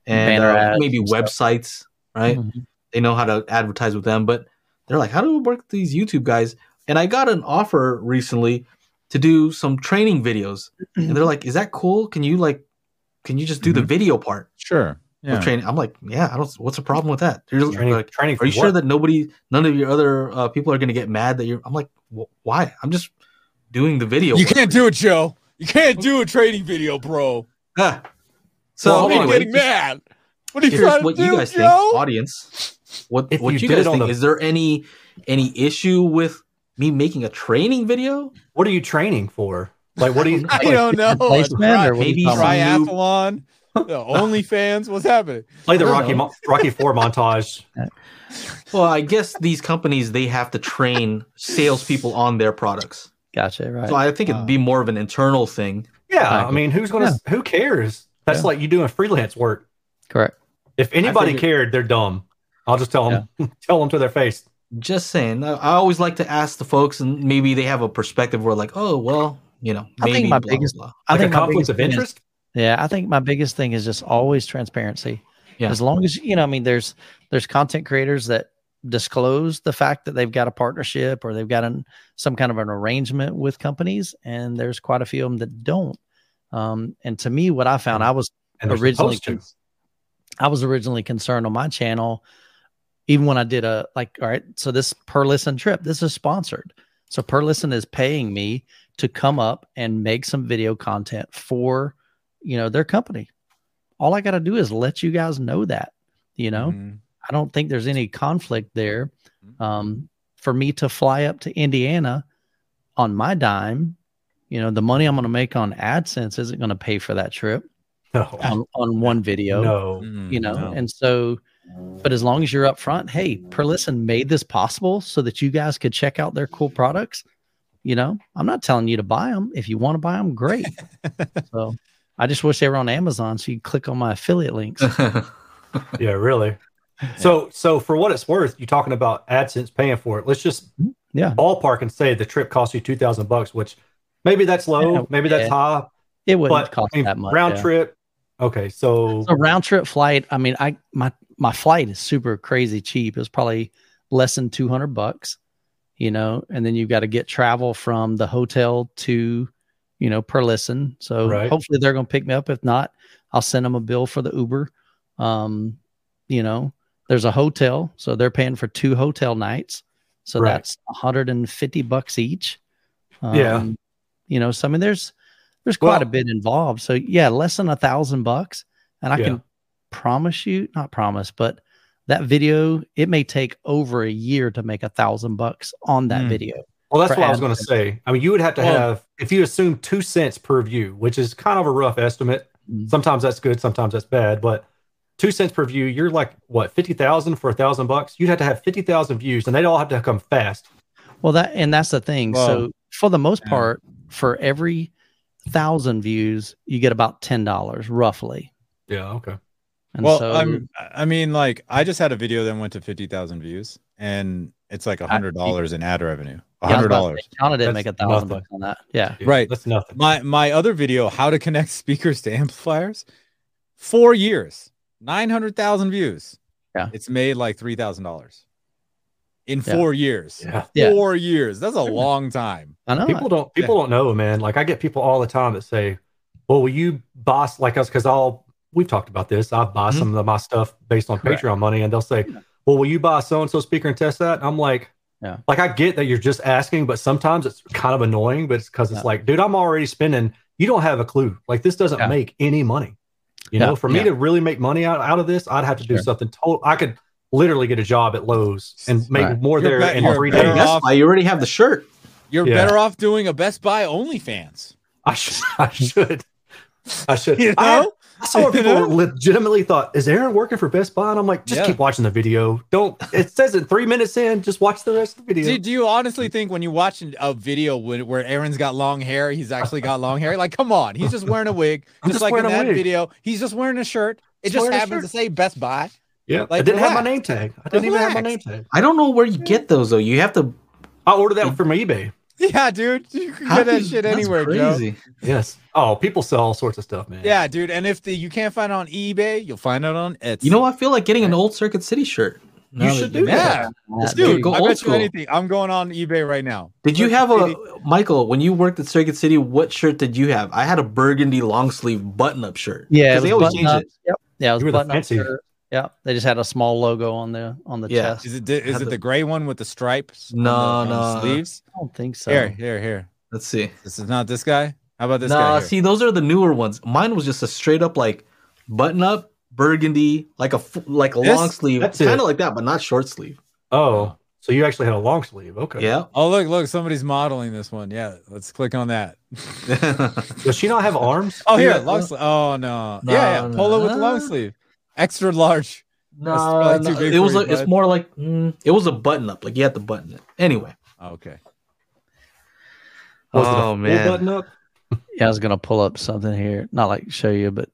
and uh, maybe and websites, right? Mm-hmm. They know how to advertise with them, but they're like, how do we work with these YouTube guys? And I got an offer recently to do some training videos. And they're like, is that cool? Can you like, can you just do mm-hmm. the video part? Sure. Yeah. Of training. I'm like, yeah, I don't, what's the problem with that? They're training, like, training are you what? sure that nobody, none of your other uh, people are going to get mad that you're, I'm like, well, why? I'm just, doing the video. You can't do it, Joe. You can't do a training video, bro. Huh. So well, anyway, getting just, mad. What are you trying to what do, you guys Joe? Think, audience? What if what you, you did guys it on think? The... Is there any any issue with me making a training video? What are you training for? Like, what do you? I like, don't know. Tri- maybe triathlon. No, OnlyFans. What's happening? Play the Rocky Mo- Rocky Four montage. Well, I guess these companies, they have to train salespeople on their products. Gotcha. Right. So I think it'd be more of an internal thing. Yeah. I, I mean, who's gonna? Yeah. Who cares? That's yeah. like you doing freelance work. Correct. If anybody cared, they're dumb. I'll just tell them. Yeah. Tell them to their face. Just saying. I, I always like to ask the folks, and maybe they have a perspective where, like, oh, well, you know, maybe. I think my blah, biggest. Blah, blah. I like think my conflicts of interest. Is, yeah, I think my biggest thing is just always transparency. Yeah. As long as, you know, I mean, there's there's content creators that disclose the fact that they've got a partnership or they've got an, some kind of an arrangement with companies, and there's quite a few of them that don't. Um, and to me, what I found, I was originally, I was originally concerned on my channel, even when I did a, like, all right, so this Perlisten trip, this is sponsored. So Perlisten is paying me to come up and make some video content for, you know, their company. All I got to do is let you guys know that, you know, mm-hmm. I don't think there's any conflict there. Um, for me to fly up to Indiana on my dime, you know, the money I'm going to make on AdSense isn't going to pay for that trip no. on, on one video, no. you know? No. And so, but as long as you're up front, hey, Perlisten made this possible so that you guys could check out their cool products. You know, I'm not telling you to buy them. If you want to buy them, great. So I just wish they were on Amazon so you click on my affiliate links. Yeah, really. So, so for what it's worth, you're talking about AdSense paying for it. Let's just yeah. ballpark and say the trip costs you two thousand bucks, which maybe that's low, maybe that's yeah. high. It wouldn't but, cost I mean, that much. Round yeah. trip. Okay, so a round trip flight. I mean, I my my flight is super crazy cheap. It's probably less than two hundred bucks, you know. And then you've got to get travel from the hotel to, you know, Perlisten. So right. hopefully they're going to pick me up. If not, I'll send them a bill for the Uber. Um, you know. There's a hotel, so they're paying for two hotel nights. So right. that's one hundred fifty bucks each. Um, yeah. You know, so I mean, there's there's quite well, a bit involved. So yeah, less than a thousand bucks. And I yeah. can promise you, not promise, but that video, it may take over a year to make a thousand bucks on that mm. video. Well, that's what I was going to say. I mean, you would have to well, have, if you assume two cents per view, which is kind of a rough estimate. Mm. Sometimes that's good, sometimes that's bad, but Two cents per view, you're like, what, fifty thousand for a thousand bucks? You'd have to have fifty thousand views, and they'd all have to come fast. Well, that and that's the thing. Whoa. So for the most yeah. part, for every thousand views, you get about ten dollars roughly. Yeah, okay. And well, so, I'm, I mean, like, I just had a video that went to fifty thousand views, and it's like one hundred dollars in ad revenue. one hundred dollars. Chana didn't make a thousand bucks on that. Yeah. Dude, right. That's nothing. My, my other video, how to connect speakers to amplifiers, four years. nine hundred thousand views. Yeah. It's made like three thousand dollars in yeah. four years. Yeah. Yeah. Four years. That's a long time. I know. People don't people yeah. don't know, man. Like I get people all the time that say, well, will you boss like us? Because I'll we've talked about this. I buy mm-hmm. some of my stuff based on Correct. Patreon money, and they'll say, yeah. well, will you buy so-and-so speaker and test that? And I'm like, yeah. like I get that you're just asking, but sometimes it's kind of annoying, but it's because yeah. it's like, dude, I'm already spending, you don't have a clue. Like this doesn't yeah. make any money. You yeah, know, for me yeah. to really make money out, out of this, I'd have to do sure. something total. I could literally get a job at Lowe's and make right. more you're there be- in three days. Off, you already have the shirt. You're yeah. better off doing a Best Buy OnlyFans. I should. I should. I should. You know? I, had, I saw where people you know? legitimately thought, is Aaron working for Best Buy? And I'm like, just yeah. keep watching the video. Don't. It says it three minutes in. Just watch the rest of the video. Do, do you honestly think when you watch a video when, where Aaron's got long hair, he's actually got long hair? Like, come on. He's just wearing a wig. Just, just like in that wig. video. He's just wearing a shirt. It just, just happens to say Best Buy. Yeah. Like, I didn't relax. have my name tag. I didn't relax. even have my name tag. I don't know where you get those, though. You have to. I ordered that from eBay. Yeah, dude, you can How get that you, shit anywhere, crazy. Joe. Yes. Oh, people sell all sorts of stuff, man. Yeah, dude, and if the, you can't find it on eBay, you'll find it on Etsy. You know, I feel like getting an old Circuit City shirt. You should do that. Yeah. Dude, go I bet school. you anything. I'm going on eBay right now. Did you have a, Michael, when you worked at Circuit City, what shirt did you have? I had a burgundy long sleeve button-up shirt. Yeah, they always change up. it. Yep. Yeah, it was you button up shirt. Yeah, they just had a small logo on the on the yeah. chest. Is it is it the, the gray one with the stripes? No, on the, on no sleeves. I don't think so. Here, here, here. Let's see. This is not this guy. How about this nah, guy? No, see, those are the newer ones. Mine was just a straight up like button up, burgundy, like a like a this, long sleeve. That's kind of like that, but not short sleeve. Oh, so you actually had a long sleeve. Okay. Yeah. Oh, look, look, somebody's modeling this one. Yeah, let's click on that. Does she not have arms? Oh, here, yeah, long sleeve. Oh, no. no yeah, yeah. No, polo no. with long sleeve. Extra large. No, no. it was you, like, it's more like mm, it was a button up. Like you had to button it. Anyway. Okay. Was oh, it a man. Button up? Yeah, I was going to pull up something here. Not like show you, but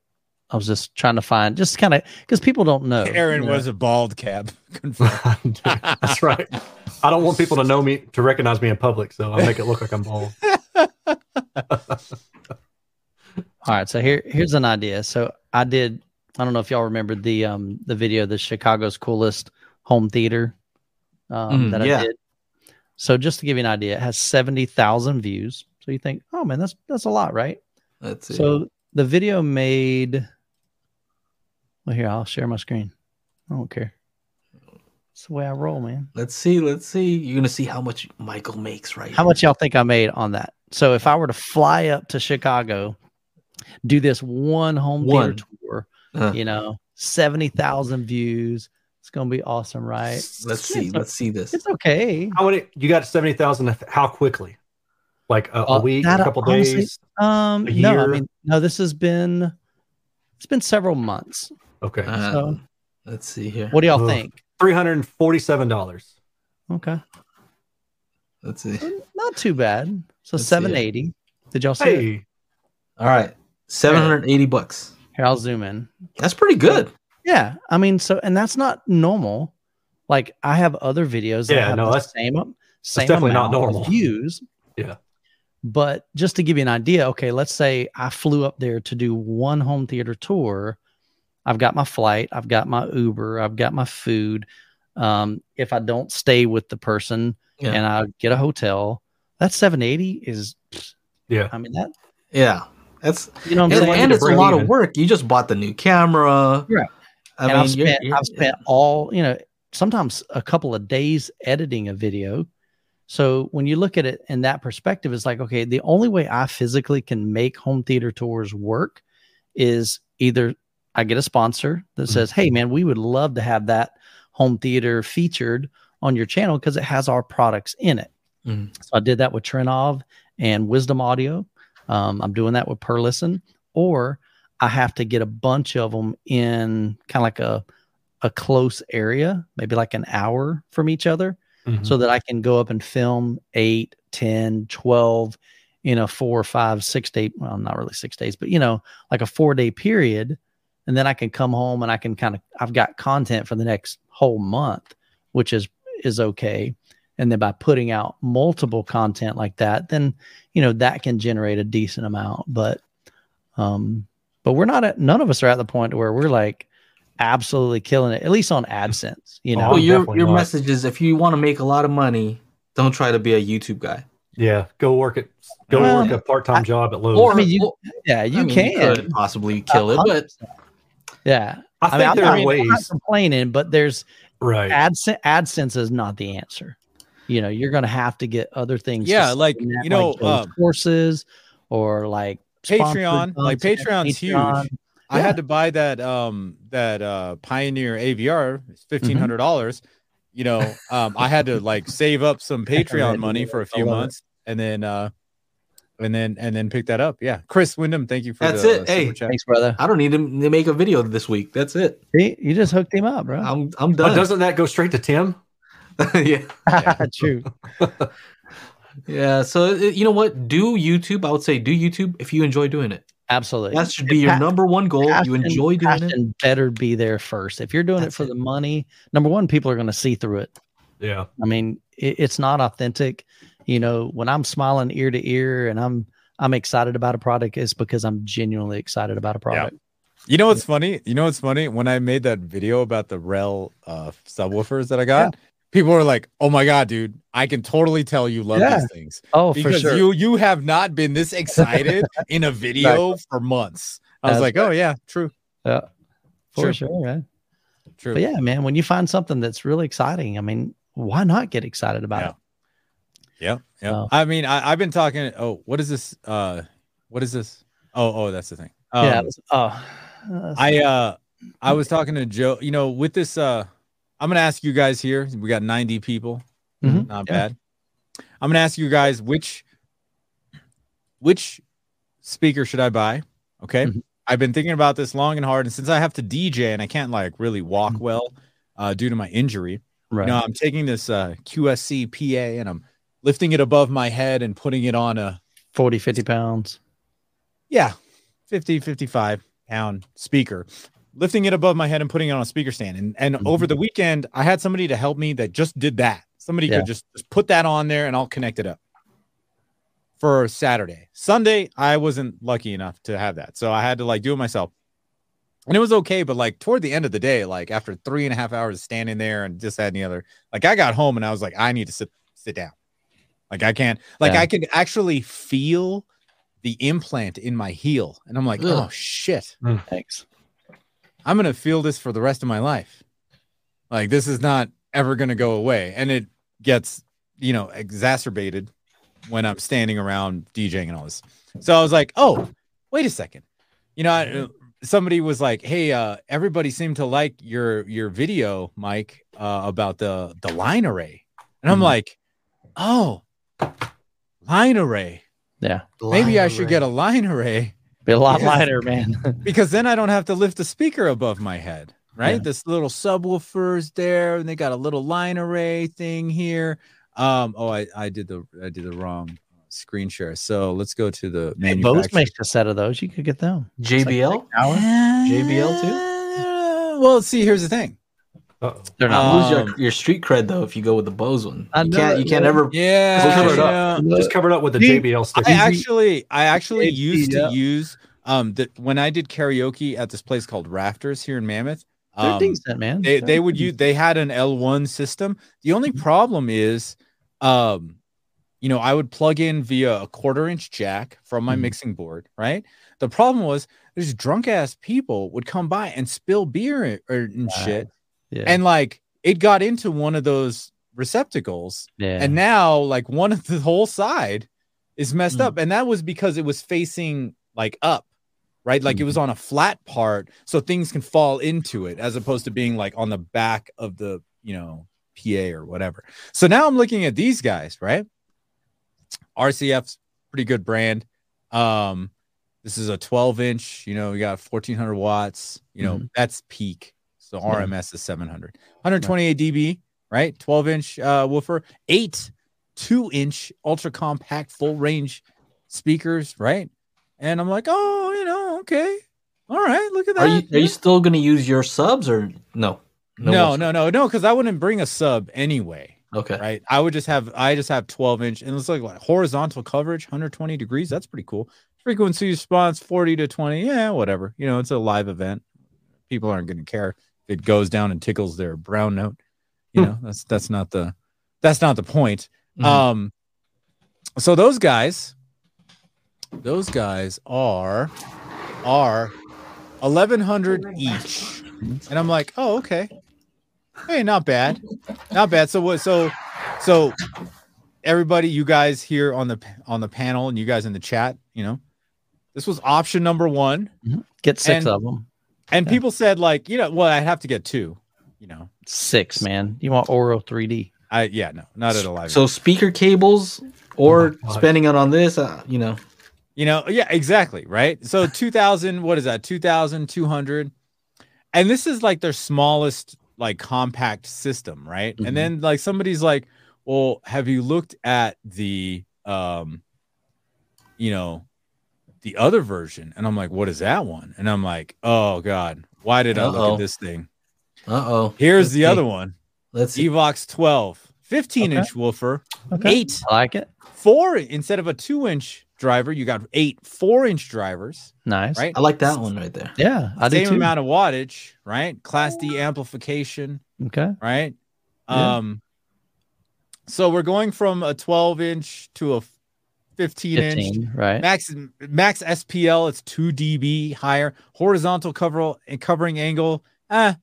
I was just trying to find, just kind of, because people don't know. Aaron you know? was a bald cab. Confirmed. That's right. I don't want people to know me, to recognize me in public, so I make it look like I'm bald. All right, so here, here's an idea. So I did, I don't know if y'all remember the um the video, the Chicago's Coolest Home Theater um, mm, that I yeah. did. So just to give you an idea, it has seventy thousand views. So you think, oh man, that's that's a lot, right? That's it. So the video made. Well, here, I'll share my screen. I don't care. It's the way I roll, man. Let's see. Let's see. You're gonna see how much Michael makes, right? How here. much y'all think I made on that? So if I were to fly up to Chicago, do this one home one. theater tour, uh-huh. you know, seventy thousand views. It's gonna be awesome, right? Let's see. It's, let's see this. It's okay. How would it? You got seventy thousand. How quickly? Like a, a week, that, a couple honestly, days, um, a year? No, I mean, no, this has been, it's been several months. Okay. Uh, so, let's see here. What do y'all Ugh. think? three hundred forty-seven dollars. Okay. Let's see. Not too bad. So let's seven eighty. Did y'all see hey. it? All right. seven hundred eighty bucks. Here, I'll zoom in. That's pretty good. Yeah. I mean, so, and that's not normal. Like I have other videos that yeah, have no, the that's, same, same that's definitely not normal. Views. Yeah. But just to give you an idea, okay, let's say I flew up there to do one home theater tour. I've got my flight. I've got my Uber. I've got my food. Um, if I don't stay with the person yeah. and I get a hotel, that seven eighty is, yeah. I mean, that. Yeah. That's, you know what I'm saying? And it's a lot of work. You just bought the new camera. Yeah. I mean, I've spent, I've spent all, you know, sometimes a couple of days editing a video. So when you look at it in that perspective, it's like, okay, the only way I physically can make home theater tours work is either I get a sponsor that mm-hmm. says, hey, man, we would love to have that home theater featured on your channel because it has our products in it. Mm-hmm. So I did that with Trenov and Wisdom Audio. Um, I'm doing that with Perlisten. Or I have to get a bunch of them in kind of like a, a close area, maybe like an hour from each other. Mm-hmm. So that I can go up and film eight, ten, twelve, you know, four, five, six to eight. Well, not really six days, but, you know, like a four day period. And then I can come home and I can kind of, I've got content for the next whole month, which is, is okay. And then by putting out multiple content like that, then, you know, that can generate a decent amount. But, um, but we're not at, none of us are at the point where we're like, absolutely killing it, at least on AdSense. You know, oh, your your not. message is if you want to make a lot of money, don't try to be a YouTube guy. Yeah, go work it. Go well, work a part time job at Lowe's. Or I mean, you, yeah, you I mean, can you could possibly kill it, but yeah, I, I think mean, there I mean, are ways. I'm not complaining, but there's right AdSense. AdSense is not the answer. You know, you're going to have to get other things. Yeah, like you that, know, like um, courses or like Patreon. Like Patreon's Patreon. huge. Yeah. I had to buy that um that uh Pioneer A V R. It's fifteen hundred dollars. Mm-hmm. You know, um I had to like save up some Patreon money for a few months it. and then uh and then and then pick that up. Yeah, Chris Wyndham, thank you for that's the, it. Uh, hey, chat. Thanks, brother. I don't need him to make a video this week. That's it. See, you just hooked him up, bro. I'm I'm done. Oh, doesn't that go straight to Tim? yeah, yeah. True. yeah. So you know what? Do YouTube. I would say do YouTube if you enjoy doing it. Absolutely. That should be your number one goal. You enjoy doing it. And better be there first. If you're doing it for the money, number one, people are going to see through it. Yeah. I mean, it, it's not authentic. You know, when I'm smiling ear to ear and I'm, I'm excited about a product, it's because I'm genuinely excited about a product. Yeah. You know, what's funny. You know, what's funny when I made that video about the R E L uh, subwoofers that I got, yeah. people were like, oh my God, dude, I can totally tell you love yeah. these things. Oh, because for sure. you you have not been this excited in a video exactly. for months. I That's was like, right. oh yeah, true. Yeah. For true. sure, man. True. But yeah, man, when you find something that's really exciting, I mean, why not get excited about yeah. it? Yeah. Yeah. So, I mean, I, I've been talking. Oh, what is this? Uh, what is this? Oh, oh, that's the thing. Um, yeah. Was, oh, that's I, uh, I was talking to Joe, you know, with this, uh, I'm going to ask you guys here. We got ninety people. Mm-hmm. Not yeah. bad. I'm going to ask you guys, which, which speaker should I buy? Okay. Mm-hmm. I've been thinking about this long and hard. And since I have to D J and I can't like really walk mm-hmm. well uh, due to my injury, right. you know, I'm taking this uh, Q S C P A and I'm lifting it above my head and putting it on a forty, fifty pounds. Yeah. fifty, fifty-five pound speaker, lifting it above my head and putting it on a speaker stand. And and mm-hmm. over the weekend, I had somebody to help me that just did that. Somebody yeah. could just, just put that on there and I'll connect it up for Saturday. Sunday, I wasn't lucky enough to have that. So I had to like do it myself. And it was okay. But like toward the end of the day, like after three and a half hours of standing there and just had the other, like I got home and I was like, I need to sit, sit down. Like I can't, like yeah. I can actually feel the implant in my heel. And I'm like, ugh. Oh shit. Mm. Thanks. I'm going to feel this for the rest of my life. Like this is not ever going to go away. And it gets, you know, exacerbated when I'm standing around DJing and all this. So I was like, oh, wait a second. You know, I, somebody was like, hey, uh, everybody seemed to like your, your video, Mike, uh, about the, the line array. And I'm mm. like, oh, line array. Yeah. Maybe I should get a line array. Be a lot yeah. lighter, man. Because then I don't have to lift the speaker above my head, right? Yeah. This little subwoofer's there, and they got a little line array thing here. Um, oh, I, I did the I did the wrong screen share. So let's go to the hey, Bose makes a set of those. You could get them. J B L, like yeah. J B L too. Well, see, here's the thing. Uh-oh. They're not um, lose your, your street cred though if you go with the Bose one. You can't you can't ever yeah, cover it up. Yeah. Just cover it up with the J B L stick. I actually I actually it, used it, to yeah. use um that when I did karaoke at this place called Rafters here in Mammoth. Um, They're decent, man. They they would use they had an L one system. The only problem is um you know I would plug in via a quarter inch jack from my mm. mixing board, right? The problem was these drunk ass people would come by and spill beer and, or, and wow. shit. Yeah. And like it got into one of those receptacles yeah. and now like one of the whole side is messed mm. up. And that was because it was facing like up, right? Like mm. it was on a flat part. So things can fall into it as opposed to being like on the back of the, you know, P A or whatever. So now I'm looking at these guys, right? R C F's pretty good brand. Um, this is a twelve inch, you know, we got fourteen hundred watts, you know, mm. that's peak. So R M S is seven hundred, one twenty-eight dB, right? twelve inch uh, woofer, eight two inch ultra compact full range speakers, right? And I'm like, oh, you know, okay, all right, look at that. Are you, are you still going to use your subs or no? No, no, no, no, no, because I wouldn't bring a sub anyway. Okay, right? I would just have I just have twelve inch, and it's like what, horizontal coverage, one hundred twenty degrees. That's pretty cool. Frequency response, forty to twenty. Yeah, whatever. You know, it's a live event. People aren't going to care. It goes down and tickles their brown note. You know, that's, that's not the, that's not the point. Mm-hmm. Um, so those guys, those guys are, are eleven hundred each. And I'm like, oh, okay. Hey, not bad. Not bad. So what, so, so everybody, you guys here on the, on the panel and you guys in the chat, you know, this was option number one. Mm-hmm. Get six and, of them. And yeah. people said, like, you know, well, I'd have to get two, you know, six, man. You want Oro three D? I yeah, no, not at a live. So event. Speaker cables or oh spending it on this, uh, you know, you know, yeah, exactly, right. So two thousand, what is that? Two thousand two hundred, and this is like their smallest, like compact system, right? Mm-hmm. And then like somebody's like, well, have you looked at the, um, you know. the other version? And I'm like, what is that one? And I'm like, oh god, why did I Uh-oh. look at this thing? Uh-oh. Here's Let's the see. other one. Let's see. Evox twelve, fifteen okay. inch woofer, okay. eight. I like it. Four instead of a two inch driver, you got eight four inch drivers. Nice. Right? I like that one right there. Yeah. I Same do amount of wattage, right? Class D amplification. Okay. Right. Yeah. Um, so we're going from a twelve inch to a fifteen inch, right? Max max S P L, it's two dB higher. Horizontal cover and covering angle. Ah,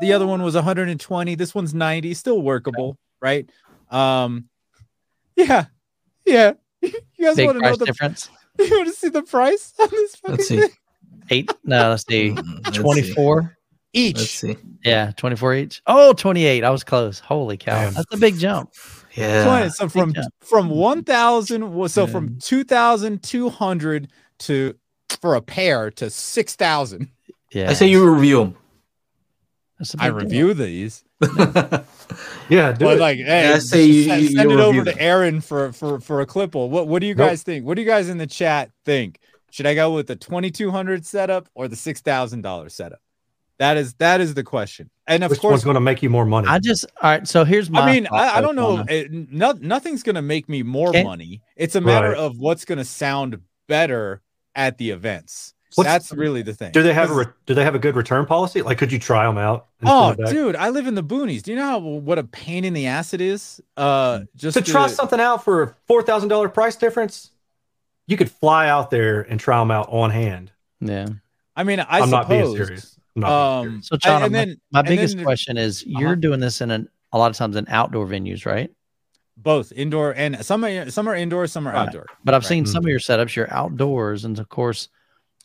the other one was one hundred twenty. This one's ninety. Still workable, right? Um, yeah, yeah. You guys Big want to know the difference? You want to see the price on this? Let's see. Thing? Eight. No, let's see. Twenty-four. each. Let's see. Yeah, twenty-four each. Oh, twenty-eight. I was close. Holy cow. Man. That's a big jump. Yeah. So from from one thousand, so yeah. from two thousand two hundred to for a pair to six thousand. Yeah. I say you review them. I review deal. These. yeah, do but it. Like, hey, yeah, I say you, send, you, you send it over them. To Aaron for for for a clipple. What what do you guys nope. think? What do you guys in the chat think? Should I go with the twenty-two hundred setup or the six thousand dollars setup? That is that is the question. And of Which course, one's going to make you more money? I just all right. So here's my. I mean, I, I don't know. It, no, nothing's going to make me more Can't, money. It's a matter right. of what's going to sound better at the events. What's, That's really the thing. Do they have a re, Do they have a good return policy? Like, could you try them out? Oh, dude, I live in the boonies. Do you know how, what a pain in the ass it is? Uh, just to, to try something out for a four thousand dollar price difference, you could fly out there and try them out on hand. Yeah, I mean, I I'm suppose. Not being serious. No. Um, so Chana, I, and then, my, my biggest then, question is: you're uh-huh. doing this in an, a lot of times in outdoor venues, right? Both indoor and some are some are indoor, some are right. outdoor. But I've right. seen mm-hmm. some of your setups. You're outdoors, and of course,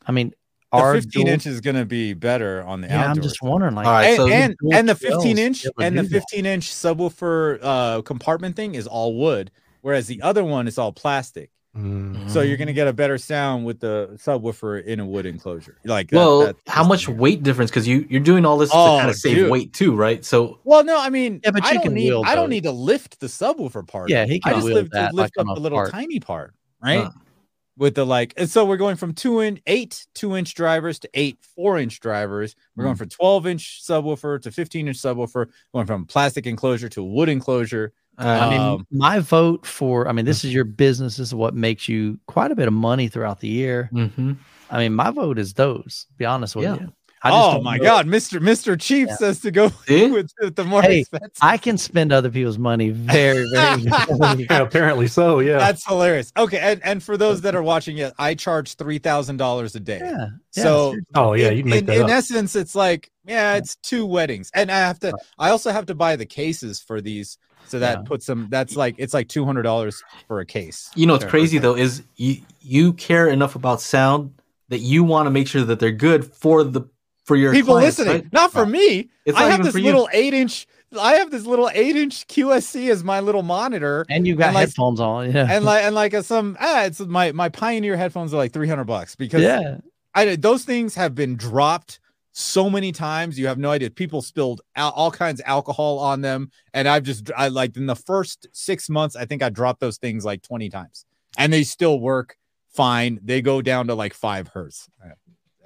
I mean, the our fifteen dual, inch is going to be better on the yeah, outdoor. I'm just wondering, like, right, and, so and, and the fifteen inch and the fifteen that. Inch subwoofer uh, compartment thing is all wood, whereas the other one is all plastic. Mm-hmm. So you're going to get a better sound with the subwoofer in a wood enclosure. Like, well, that, that, how much weird. Weight difference? Because you you're doing all this oh, to kind of save dude. Weight too, right? So, well, no, I mean, yeah, but I, you don't, can need, I don't need to lift the subwoofer part. Yeah, he can I just lift, that, lift like up the little part. Tiny part, right? Huh. With the like, and so we're going from two in eight two inch drivers to eight four inch drivers. We're mm-hmm. going from twelve inch subwoofer to fifteen inch subwoofer. Going from plastic enclosure to wood enclosure. Um, I mean, my vote for, I mean, this is your business. This is what makes you quite a bit of money throughout the year. Mm-hmm. I mean, my vote is those, to be honest with yeah. you. I just oh, my vote. God. Mister Mister Chief yeah. says to go with, with the more hey, expensive. I can spend other people's money very, very yeah, apparently so, yeah. That's hilarious. Okay, and, and for those that are watching, yeah, I charge three thousand dollars a day. Yeah. yeah so oh, yeah, you make in, that in, in essence, it's like, yeah, it's two weddings. And I have to, I also have to buy the cases for these. So that yeah. puts them, that's like, it's like two hundred dollars for a case. You know, what's crazy though, is you, you care enough about sound that you want to make sure that they're good for the, for your people clients, listening, right? Not for me. It's I have this little you. eight inch, I have this little eight inch Q S C as my little monitor. And you've got and headphones like, on. Yeah. And like, and like a, some, ah, it's my, my Pioneer headphones are like three hundred bucks because yeah. I, those things have been dropped so many times. You have no idea. People spilled al- all kinds of alcohol on them. And I've just, I like in the first six months, I think I dropped those things like twenty times and they still work fine. They go down to like five hertz.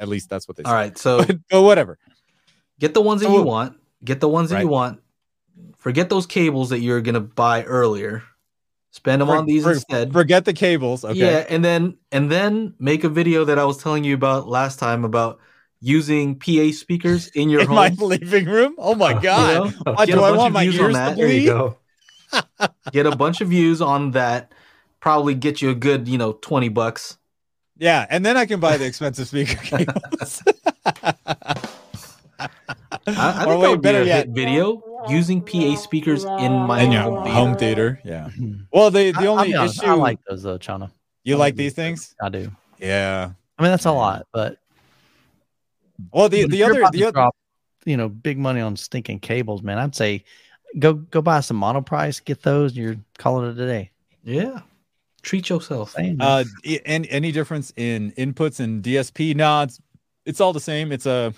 At least that's what they say. All right. So, but, but whatever. Get the ones that oh, you want. Get the ones that right. you want. Forget those cables that you're going to buy earlier. Spend them for, on these for, instead. Forget the cables. Okay. Yeah. And then, and then make a video that I was telling you about last time about using P A speakers in your in home. My living room. Oh my god! You know, do I want my ears to bleed? There you go. Get a bunch of views on that. Probably get you a good, you know, twenty bucks. Yeah, and then I can buy the expensive speaker cables. I, I think that would better be a good video using P A speakers in my in home, theater. home theater. Yeah. Well, the the I, only honest, issue I like those though, Chana. You I like these things? I do. Yeah. I mean, that's a lot, but. Well, the, the other, the other, drop, you know, big money on stinking cables, man. I'd say go, go buy some Monoprice, get those, and you're calling it a day. Yeah. Treat yourself. Uh, and any difference in inputs and D S P? No, it's, it's all the same. It's a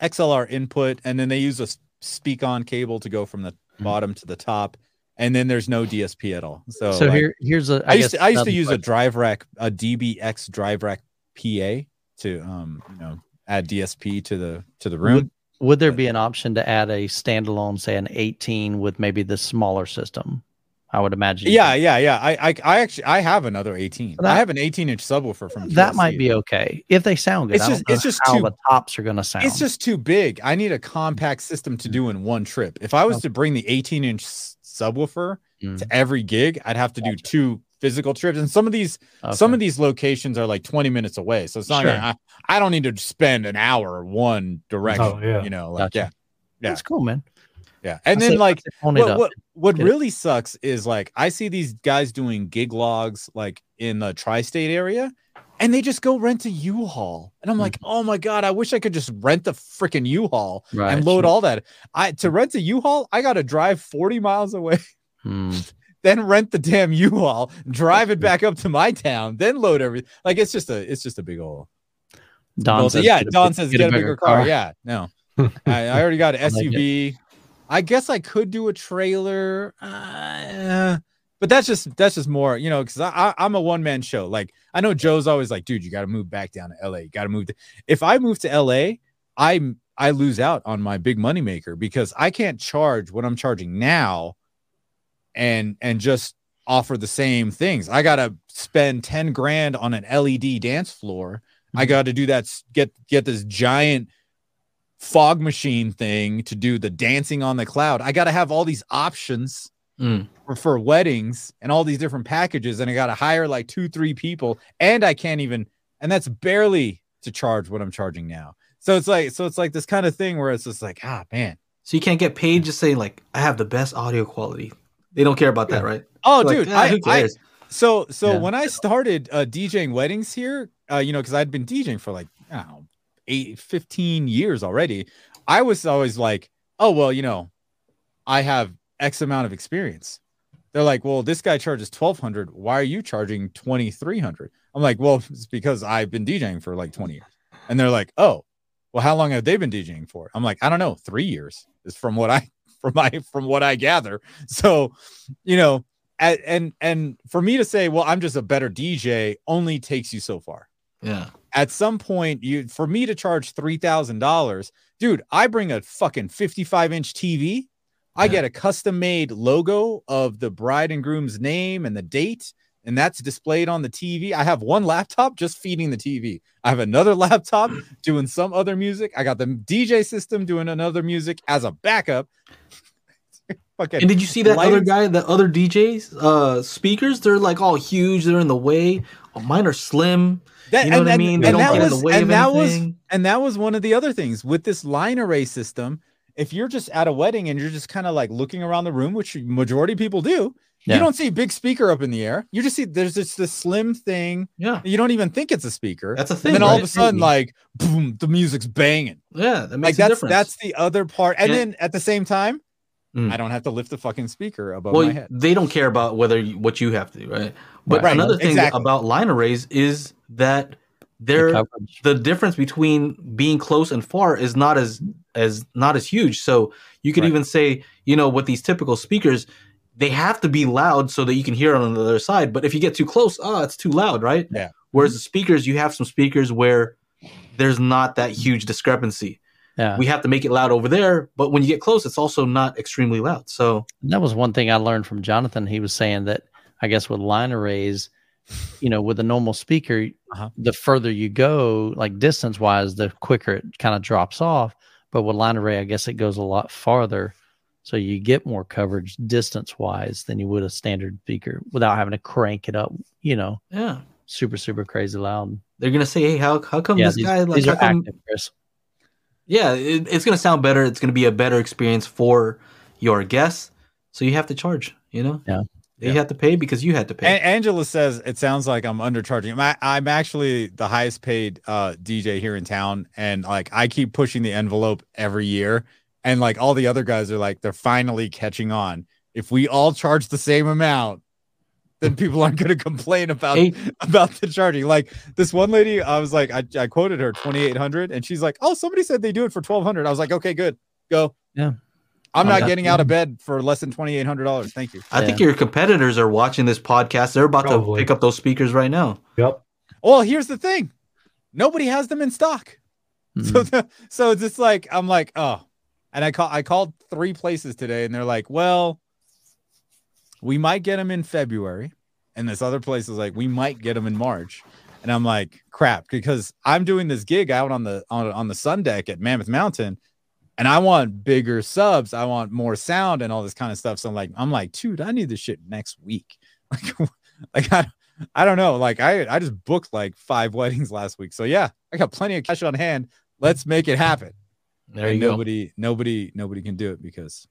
X L R input. And then they use a Speakon cable to go from the mm-hmm. bottom to the top. And then there's no D S P at all. So, so like, here, here's a, I, I used to, I used to use question. a drive rack, a D B X Drive Rack P A to, um, you know, add D S P to the to the room. Would, would there be an option to add a standalone, say an eighteen with maybe the smaller system? I would imagine. Yeah, yeah, yeah. I I, I actually I have another eighteen. That, I have an eighteen inch subwoofer from Q S C. That might be okay if they sound good. It's just it's just how too, the tops are going to sound. It's just too big. I need a compact system to do in one trip. If I was okay. to bring the eighteen inch subwoofer mm. to every gig, I'd have to gotcha. do two physical trips, and some of these okay. some of these locations are like twenty minutes away, so it's not sure. gonna, I, I don't need to spend an hour one direction. Oh, yeah. You know, like gotcha. yeah yeah that's cool, man. Yeah. And I then see, like what what, what really sucks is like I see these guys doing gig logs like in the tri-state area, and they just go rent a U-Haul. And I'm like, mm-hmm. oh my God, I wish I could just rent the freaking U-Haul right. and load all that. I To rent a U-Haul, I got to drive forty miles away, hmm. then rent the damn U-Haul, drive it back up to my town, then load everything. Like, it's just a, it's just a big old. Don says, yeah, Don says, get, get a bigger, bigger car. car. Yeah, no, I, I already got an S U V. I guess I could do a trailer, uh, but that's just that's just more, you know, because I, I I'm a one man show. Like, I know Joe's always like, dude, you got to move back down to L A. You got to move. If I move to L A, I'm I lose out on my big money maker because I can't charge what I'm charging now, and and just offer the same things. I gotta spend ten grand on an L E D dance floor. I got to do that. Get get this giant fog machine thing to do the dancing on the cloud. I got to have all these options mm. for, for weddings and all these different packages. And I got to hire like two, three people, and I can't even, and that's barely to charge what I'm charging now. So it's like, so it's like this kind of thing where it's just like, ah, man. So you can't get paid just saying like, I have the best audio quality. They don't care about yeah. that. Right. Oh, They're dude. Like, ah, I, who cares? I, so, so yeah. when I started uh, DJing weddings here, uh, you know, cause I'd been DJing for like, I don't know, eight, fifteen years already. I was always like, oh, well, you know, I have X amount of experience. They're like, well, this guy charges twelve hundred. Why are you charging twenty-three hundred? I'm like, well, it's because I've been DJing for like twenty years. And they're like, oh, well, how long have they been DJing for? I'm like, I don't know. Three years is from what I, from my, from what I gather. So, you know, and, and, and for me to say, well, I'm just a better D J only takes you so far. Yeah. At some point, you for me to charge three thousand dollars, dude. I bring a fucking fifty-five inch T V. I yeah. get a custom-made logo of the bride and groom's name and the date, and that's displayed on the T V. I have one laptop just feeding the T V. I have another laptop doing some other music. I got the D J system doing another music as a backup. Fucking and did you see that lights. Other guy, the other D Js uh, speakers? They're like all huge. They're in the way. Oh, mine are slim. That, you know and, what I mean? They and don't that, get was, in the way and of that was and that was one of the other things with this line array system. If you're just at a wedding and you're just kind of like looking around the room, which majority of people do, yeah. you don't see a big speaker up in the air. You just see there's just this slim thing. Yeah, you don't even think it's a speaker. That's a thing. And then right? all of a sudden, like boom, the music's banging. Yeah, that makes like, a that's, difference. That's the other part. And yeah. then at the same time, mm. I don't have to lift the fucking speaker above well, my head. They don't care about whether you, what you have to do, right? But right. another thing exactly. about line arrays is that they're the, the difference between being close and far is not as as not as huge. So you could right. even say, you know, with these typical speakers, they have to be loud so that you can hear it on the other side. But if you get too close, oh, it's too loud, right? Yeah. Whereas the speakers, you have some speakers where there's not that huge discrepancy. Yeah. We have to make it loud over there, but when you get close, it's also not extremely loud. So that was one thing I learned from Jonathan. He was saying that I guess with line arrays, you know, with a normal speaker, uh-huh. the further you go, like distance wise, the quicker it kind of drops off. But with line array, I guess it goes a lot farther. So you get more coverage distance wise than you would a standard speaker without having to crank it up, you know, yeah, super, super crazy loud. They're going to say, hey, how, how come yeah, this these, guy, like, these are how come- active, Chris. Yeah, it, it's going to sound better. It's going to be a better experience for your guests. So you have to charge, you know? Yeah. You yeah. have to pay because you had to pay. A- Angela says, it sounds like I'm undercharging. I'm, I'm actually the highest paid uh, D J here in town. And like, I keep pushing the envelope every year. And like all the other guys are like, they're finally catching on. If we all charge the same amount, then people aren't going to complain about Eight. about the charging. Like this one lady, I was like, I, I quoted her twenty-eight hundred, and she's like, "Oh, somebody said they do it for twelve hundred." I was like, "Okay, good, go." Yeah, I'm not getting out of bed for less than twenty-eight hundred dollars. Thank you. I yeah. think your competitors are watching this podcast. They're about Probably. to pick up those speakers right now. Yep. Well, here's the thing: nobody has them in stock, mm-hmm. so the, so it's just like I'm like, oh, and I call I called three places today, and they're like, well. We might get them in February. And this other place is like, we might get them in March. And I'm like, crap, because I'm doing this gig out on the on, on the sun deck at Mammoth Mountain. And I want bigger subs. I want more sound and all this kind of stuff. So I'm like, I'm like, dude, I need this shit next week. Like, like I, I don't know. Like I, I just booked like five weddings last week. So yeah, I got plenty of cash on hand. Let's make it happen. There and you nobody, go. Nobody, nobody, nobody can do it because.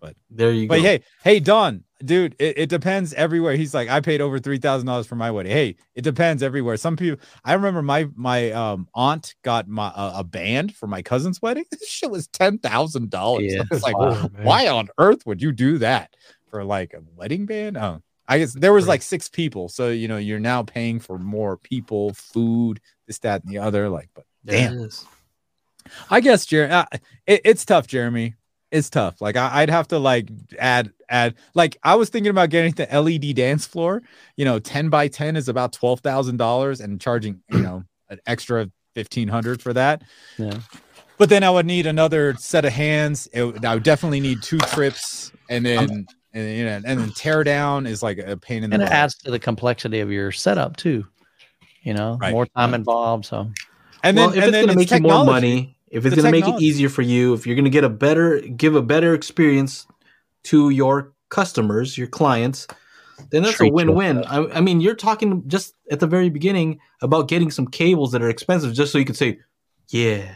But there you but go. But hey, hey, Don, Dude, it, it depends everywhere. He's like, I paid over three thousand dollars for my wedding. Hey, it depends everywhere. Some people, I remember my my um aunt got my uh, a band for my cousin's wedding. This shit was ten thousand dollars. Yeah. It's like, wow, well, why on earth would you do that for like a wedding band? Oh, I guess there was like six people. So, you know, you're now paying for more people, food, this, that, and the other. Like, but damn. I guess, Jer- uh, it, it's tough, Jeremy. It's tough. Like I, I'd have to like add add. Like I was thinking about getting the L E D dance floor. You know, ten by ten is about twelve thousand dollars, and charging you know an extra fifteen hundred for that. Yeah. But then I would need another set of hands. It, I would definitely need two trips, and then um, and you know, and then tear down is like a pain in the. And body. It adds to the complexity of your setup too. You know, right. More time involved. So. And well, then if and it's going to make you more money. If it's going to make it easier for you, if you're going to get a better, give a better experience to your customers, your clients, then that's a win-win. I, I mean, you're talking just at the very beginning about getting some cables that are expensive just so you can say, yeah.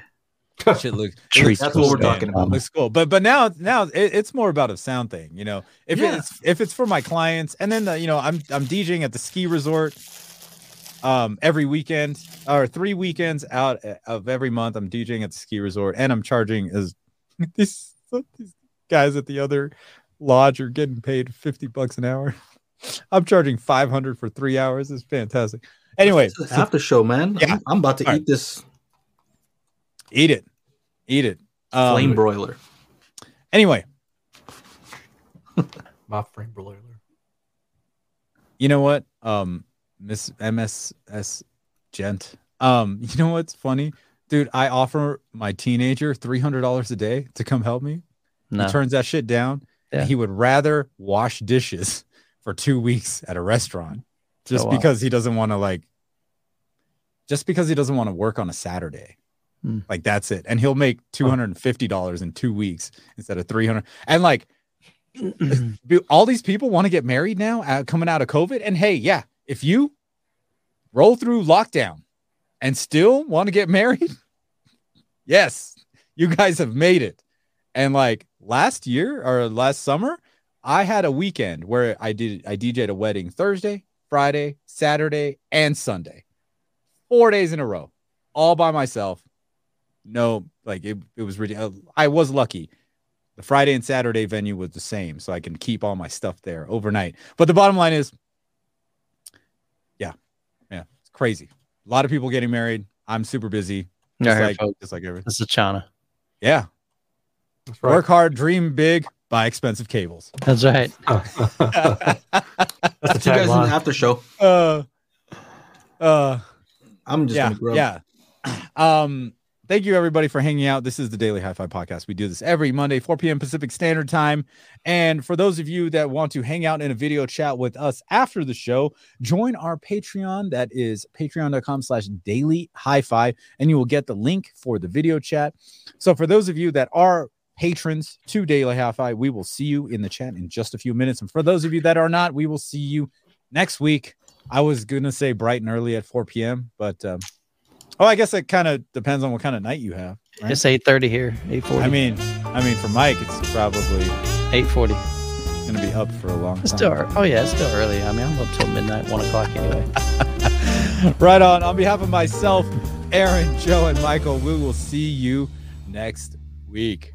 Shit looks, that's what we're talking about. Looks cool, but but now now it, it's more about a sound thing, you know. If yeah. it's if it's for my clients, and then the, you know, I'm I'm DJing at the ski resort. Um, every weekend or three weekends out of every month, I'm DJing at the ski resort, and I'm charging as these, these guys at the other lodge are getting paid fifty bucks an hour. I'm charging five hundred for three hours. It's fantastic. Anyway, it's after show, man. Yeah. I'm, I'm about to All eat right. this. Eat it. Eat it. Um, flame broiler. Anyway, my flame broiler. You know what? Um, Miss M S S Gent. Um, you know what's funny? Dude, I offer my teenager three hundred dollars a day to come help me. No. He turns that shit down. Yeah. And he would rather wash dishes for two weeks at a restaurant just oh, wow. because he doesn't want to like, just because he doesn't want to work on a Saturday. Mm. Like that's it. And he'll make two hundred fifty dollars in two weeks instead of three hundred. And like all these people want to get married now uh, coming out of COVID. And hey, yeah. If you roll through lockdown and still want to get married, yes, you guys have made it. And like last year or last summer, I had a weekend where I did I DJed a wedding Thursday, Friday, Saturday, and Sunday. Four days in a row, all by myself. No, like it, it was ridiculous. I was lucky. The Friday and Saturday venue was the same, so I can keep all my stuff there overnight. But the bottom line is, crazy. A lot of people getting married. I'm super busy. Just, like, here, just like everything. This is Chana. Yeah. That's right. Work hard, dream big, buy expensive cables. That's right. That's the two guys line. In the after show. Uh, uh, I'm just yeah, going to grow. Yeah. Um, thank you, everybody, for hanging out. This is the Daily Hi-Fi Podcast. We do this every Monday, four p.m. Pacific Standard Time. And for those of you that want to hang out in a video chat with us after the show, join our Patreon. That is patreon.com slash daily hi-fi. And you will get the link for the video chat. So for those of you that are patrons to Daily Hi-Fi, we will see you in the chat in just a few minutes. And for those of you that are not, we will see you next week. I was going to say bright and early at four p.m., but... Um, Oh, I guess it kind of depends on what kind of night you have. Right? It's eight thirty here, eight forty. I mean, I mean, for Mike, it's probably eight forty. It's going to be up for a long it's time. Still, oh, yeah, it's still early. I mean, I'm up till midnight, one o'clock anyway. Right on. On behalf of myself, Aaron, Joe, and Michael, we will see you next week.